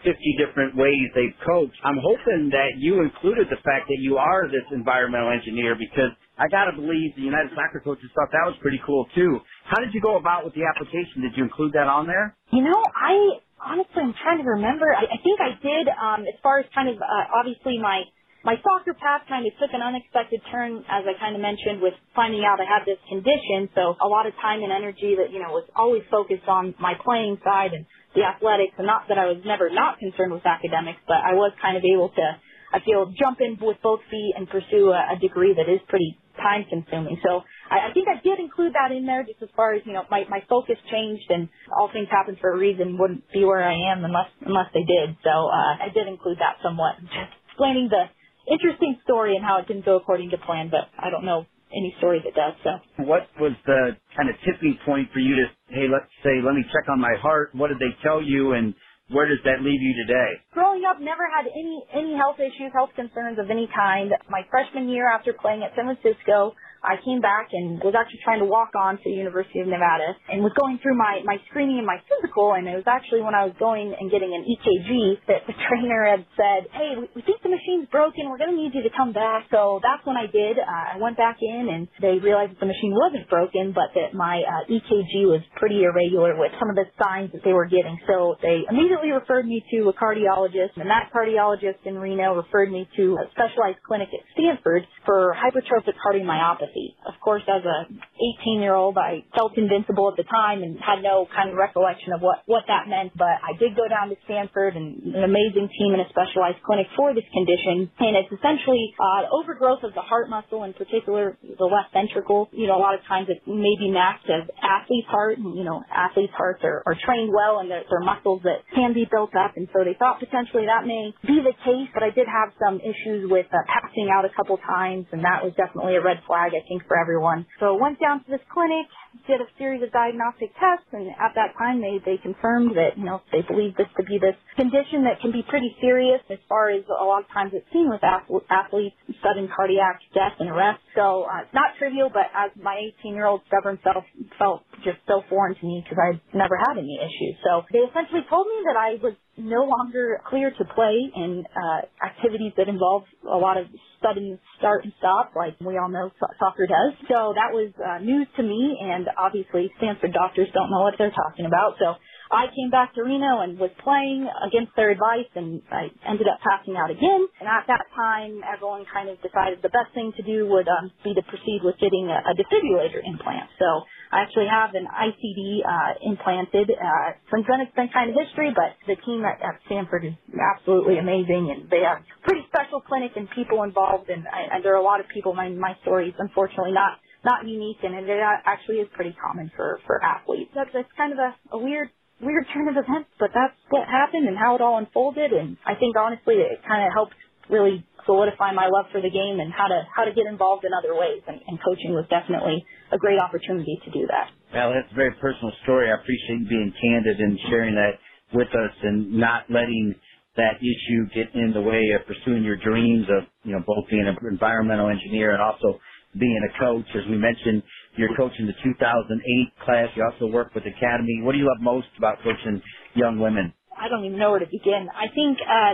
fifty different ways they've coached. I'm hoping that you included the fact that you are this environmental engineer, because I got to believe the United Soccer Coaches thought that was pretty cool, too. How did you go about with the application? Did you include that on there? You know, I honestly, I'm trying to remember. I, I think I did, um, as far as kind of, uh, obviously, my my soccer path kind of took an unexpected turn, as I kind of mentioned, with finding out I had this condition. So a lot of time and energy that, you know, was always focused on my playing side and the athletics, and not that I was never not concerned with academics, but I was kind of able to, I feel, jump in with both feet and pursue a, a degree that is pretty time-consuming. So I, I think I did include that in there, just as far as, you know, my, my focus changed, and all things happen for a reason. Wouldn't be where I am unless unless they did. So uh, I did include that somewhat, just explaining the interesting story and how it didn't go according to plan, but I don't know any story that does. So what was the kind of tipping point for you to, hey, let's say, let me check on my heart? What did they tell you, and where does that leave you today? Growing up, never had any any health issues, health concerns of any kind. My freshman year after playing at San Francisco, I came back and was actually trying to walk on to the University of Nevada, and was going through my, my screening and my physical, and it was actually when I was going and getting an E K G that the trainer had said, hey, we, we think the machine's broken. We're going to need you to come back. So that's when I did. Uh, I went back in, and they realized that the machine wasn't broken, but that my uh, E K G was pretty irregular with some of the signs that they were getting. So they immediately referred me to a cardiologist, and that cardiologist in Reno referred me to a specialized clinic at Stanford for hypertrophic cardiomyopathy. Of course, as a eighteen-year-old, I felt invincible at the time and had no kind of recollection of what, what that meant. But I did go down to Stanford, and an amazing team in a specialized clinic for this condition. And it's essentially uh, overgrowth of the heart muscle, in particular the left ventricle. You know, a lot of times it may be masked as athlete's heart. And, you know, athlete's hearts are, are trained well, and they're, they're muscles that can be built up. And so they thought potentially that may be the case. But I did have some issues with uh, passing out a couple times, and that was definitely a red flag, I think, for everyone. So I went down to this clinic, did a series of diagnostic tests, and at that time they, they confirmed that, you know, they believe this to be this condition that can be pretty serious, as far as a lot of times it's seen with athletes, sudden cardiac death and arrest. So uh, it's not trivial, but as my eighteen-year-old stubborn self felt just so foreign to me because I'd never had any issues. So they essentially told me that I was no longer clear to play in uh, activities that involve a lot of sudden start and stop, like we all know soccer does. So that was uh, news to me, and obviously Stanford doctors don't know what they're talking about. So I came back to Reno and was playing against their advice, and I ended up passing out again. And at that time, everyone kind of decided the best thing to do would um, be to proceed with getting a, a defibrillator implant. So I actually have an I C D uh, implanted. Uh, since then, it's been kind of history, but the team at, at Stanford is absolutely amazing, and they have a pretty special clinic and people involved, and, I, and there are a lot of people. My, my story is unfortunately not not unique, and it actually is pretty common for, for athletes. That's, that's kind of a, a weird weird turn of events, but that's what happened and how it all unfolded. And I think, honestly, it kind of helped really solidify my love for the game and how to how to get involved in other ways. And, and coaching was definitely a great opportunity to do that. Well, that's a very personal story. I appreciate you being candid and sharing that with us, and not letting that issue get in the way of pursuing your dreams of, you know, both being an environmental engineer and also being a coach. As we mentioned, you're coaching the two thousand eight class. You also work with Academy. What do you love most about coaching young women? I don't even know where to begin. I think uh,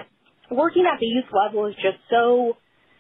working at the youth level is just so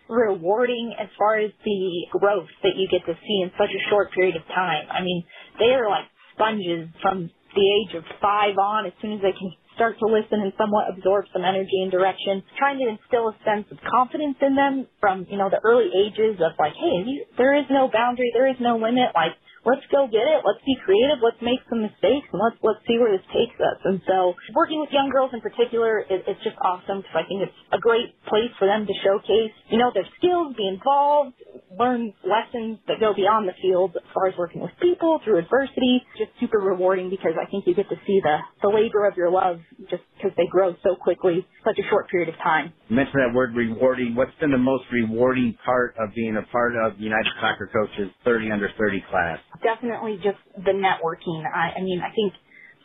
rewarding as far as the growth that you get to see in such a short period of time. I mean, they are like sponges from the age of five on, as soon as they can start to listen and somewhat absorb some energy and direction, trying to instill a sense of confidence in them from, you know, the early ages of like, hey, there is no boundary, there is no limit, like, let's go get it, let's be creative, let's make some mistakes, and let's let's see where this takes us. And so working with young girls in particular is it, just awesome, because I think it's a great place for them to showcase, you know, their skills, be involved, learn lessons that go beyond the field as far as working with people through adversity. Just super rewarding, because I think you get to see the, the labor of your love, just because they grow so quickly, such a short period of time. You mentioned that word rewarding. What's been the most rewarding part of being a part of United Soccer Coaches thirty under thirty class? Definitely just the networking. I, I mean, I think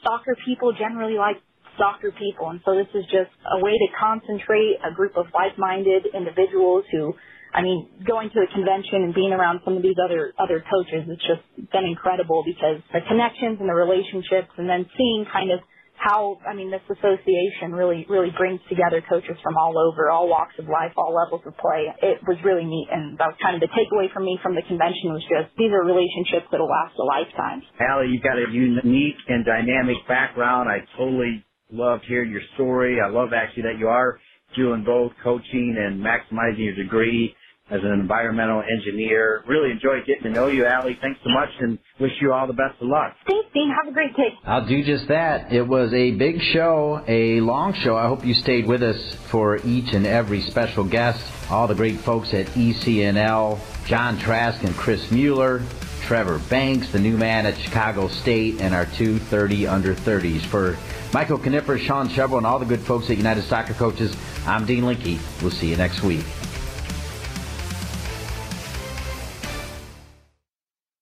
soccer people generally like soccer people, and so this is just a way to concentrate a group of like-minded individuals who, I mean, going to a convention and being around some of these other other coaches, it's just been incredible, because the connections and the relationships, and then seeing kind of how, I mean, this association really, really brings together coaches from all over, all walks of life, all levels of play. It was really neat, and that was kind of the takeaway for me from the convention was just, these are relationships that will last a lifetime. Allie, you've got a unique and dynamic background. I totally loved hearing your story. I love actually that you are doing both coaching and maximizing your degree as an environmental engineer. Really enjoyed getting to know you, Allie. Thanks so much, and wish you all the best of luck. Thanks, Dean. Have a great day. I'll do just that. It was a big show, a long show. I hope you stayed with us for each and every special guest, all the great folks at E C N L, John Trask and Chris Mueller, Trevor Banks, the new man at Chicago State, and our two thirty under thirties. For Michael Knipper, Sean Chevrolet, and all the good folks at United Soccer Coaches, I'm Dean Linke. We'll see you next week.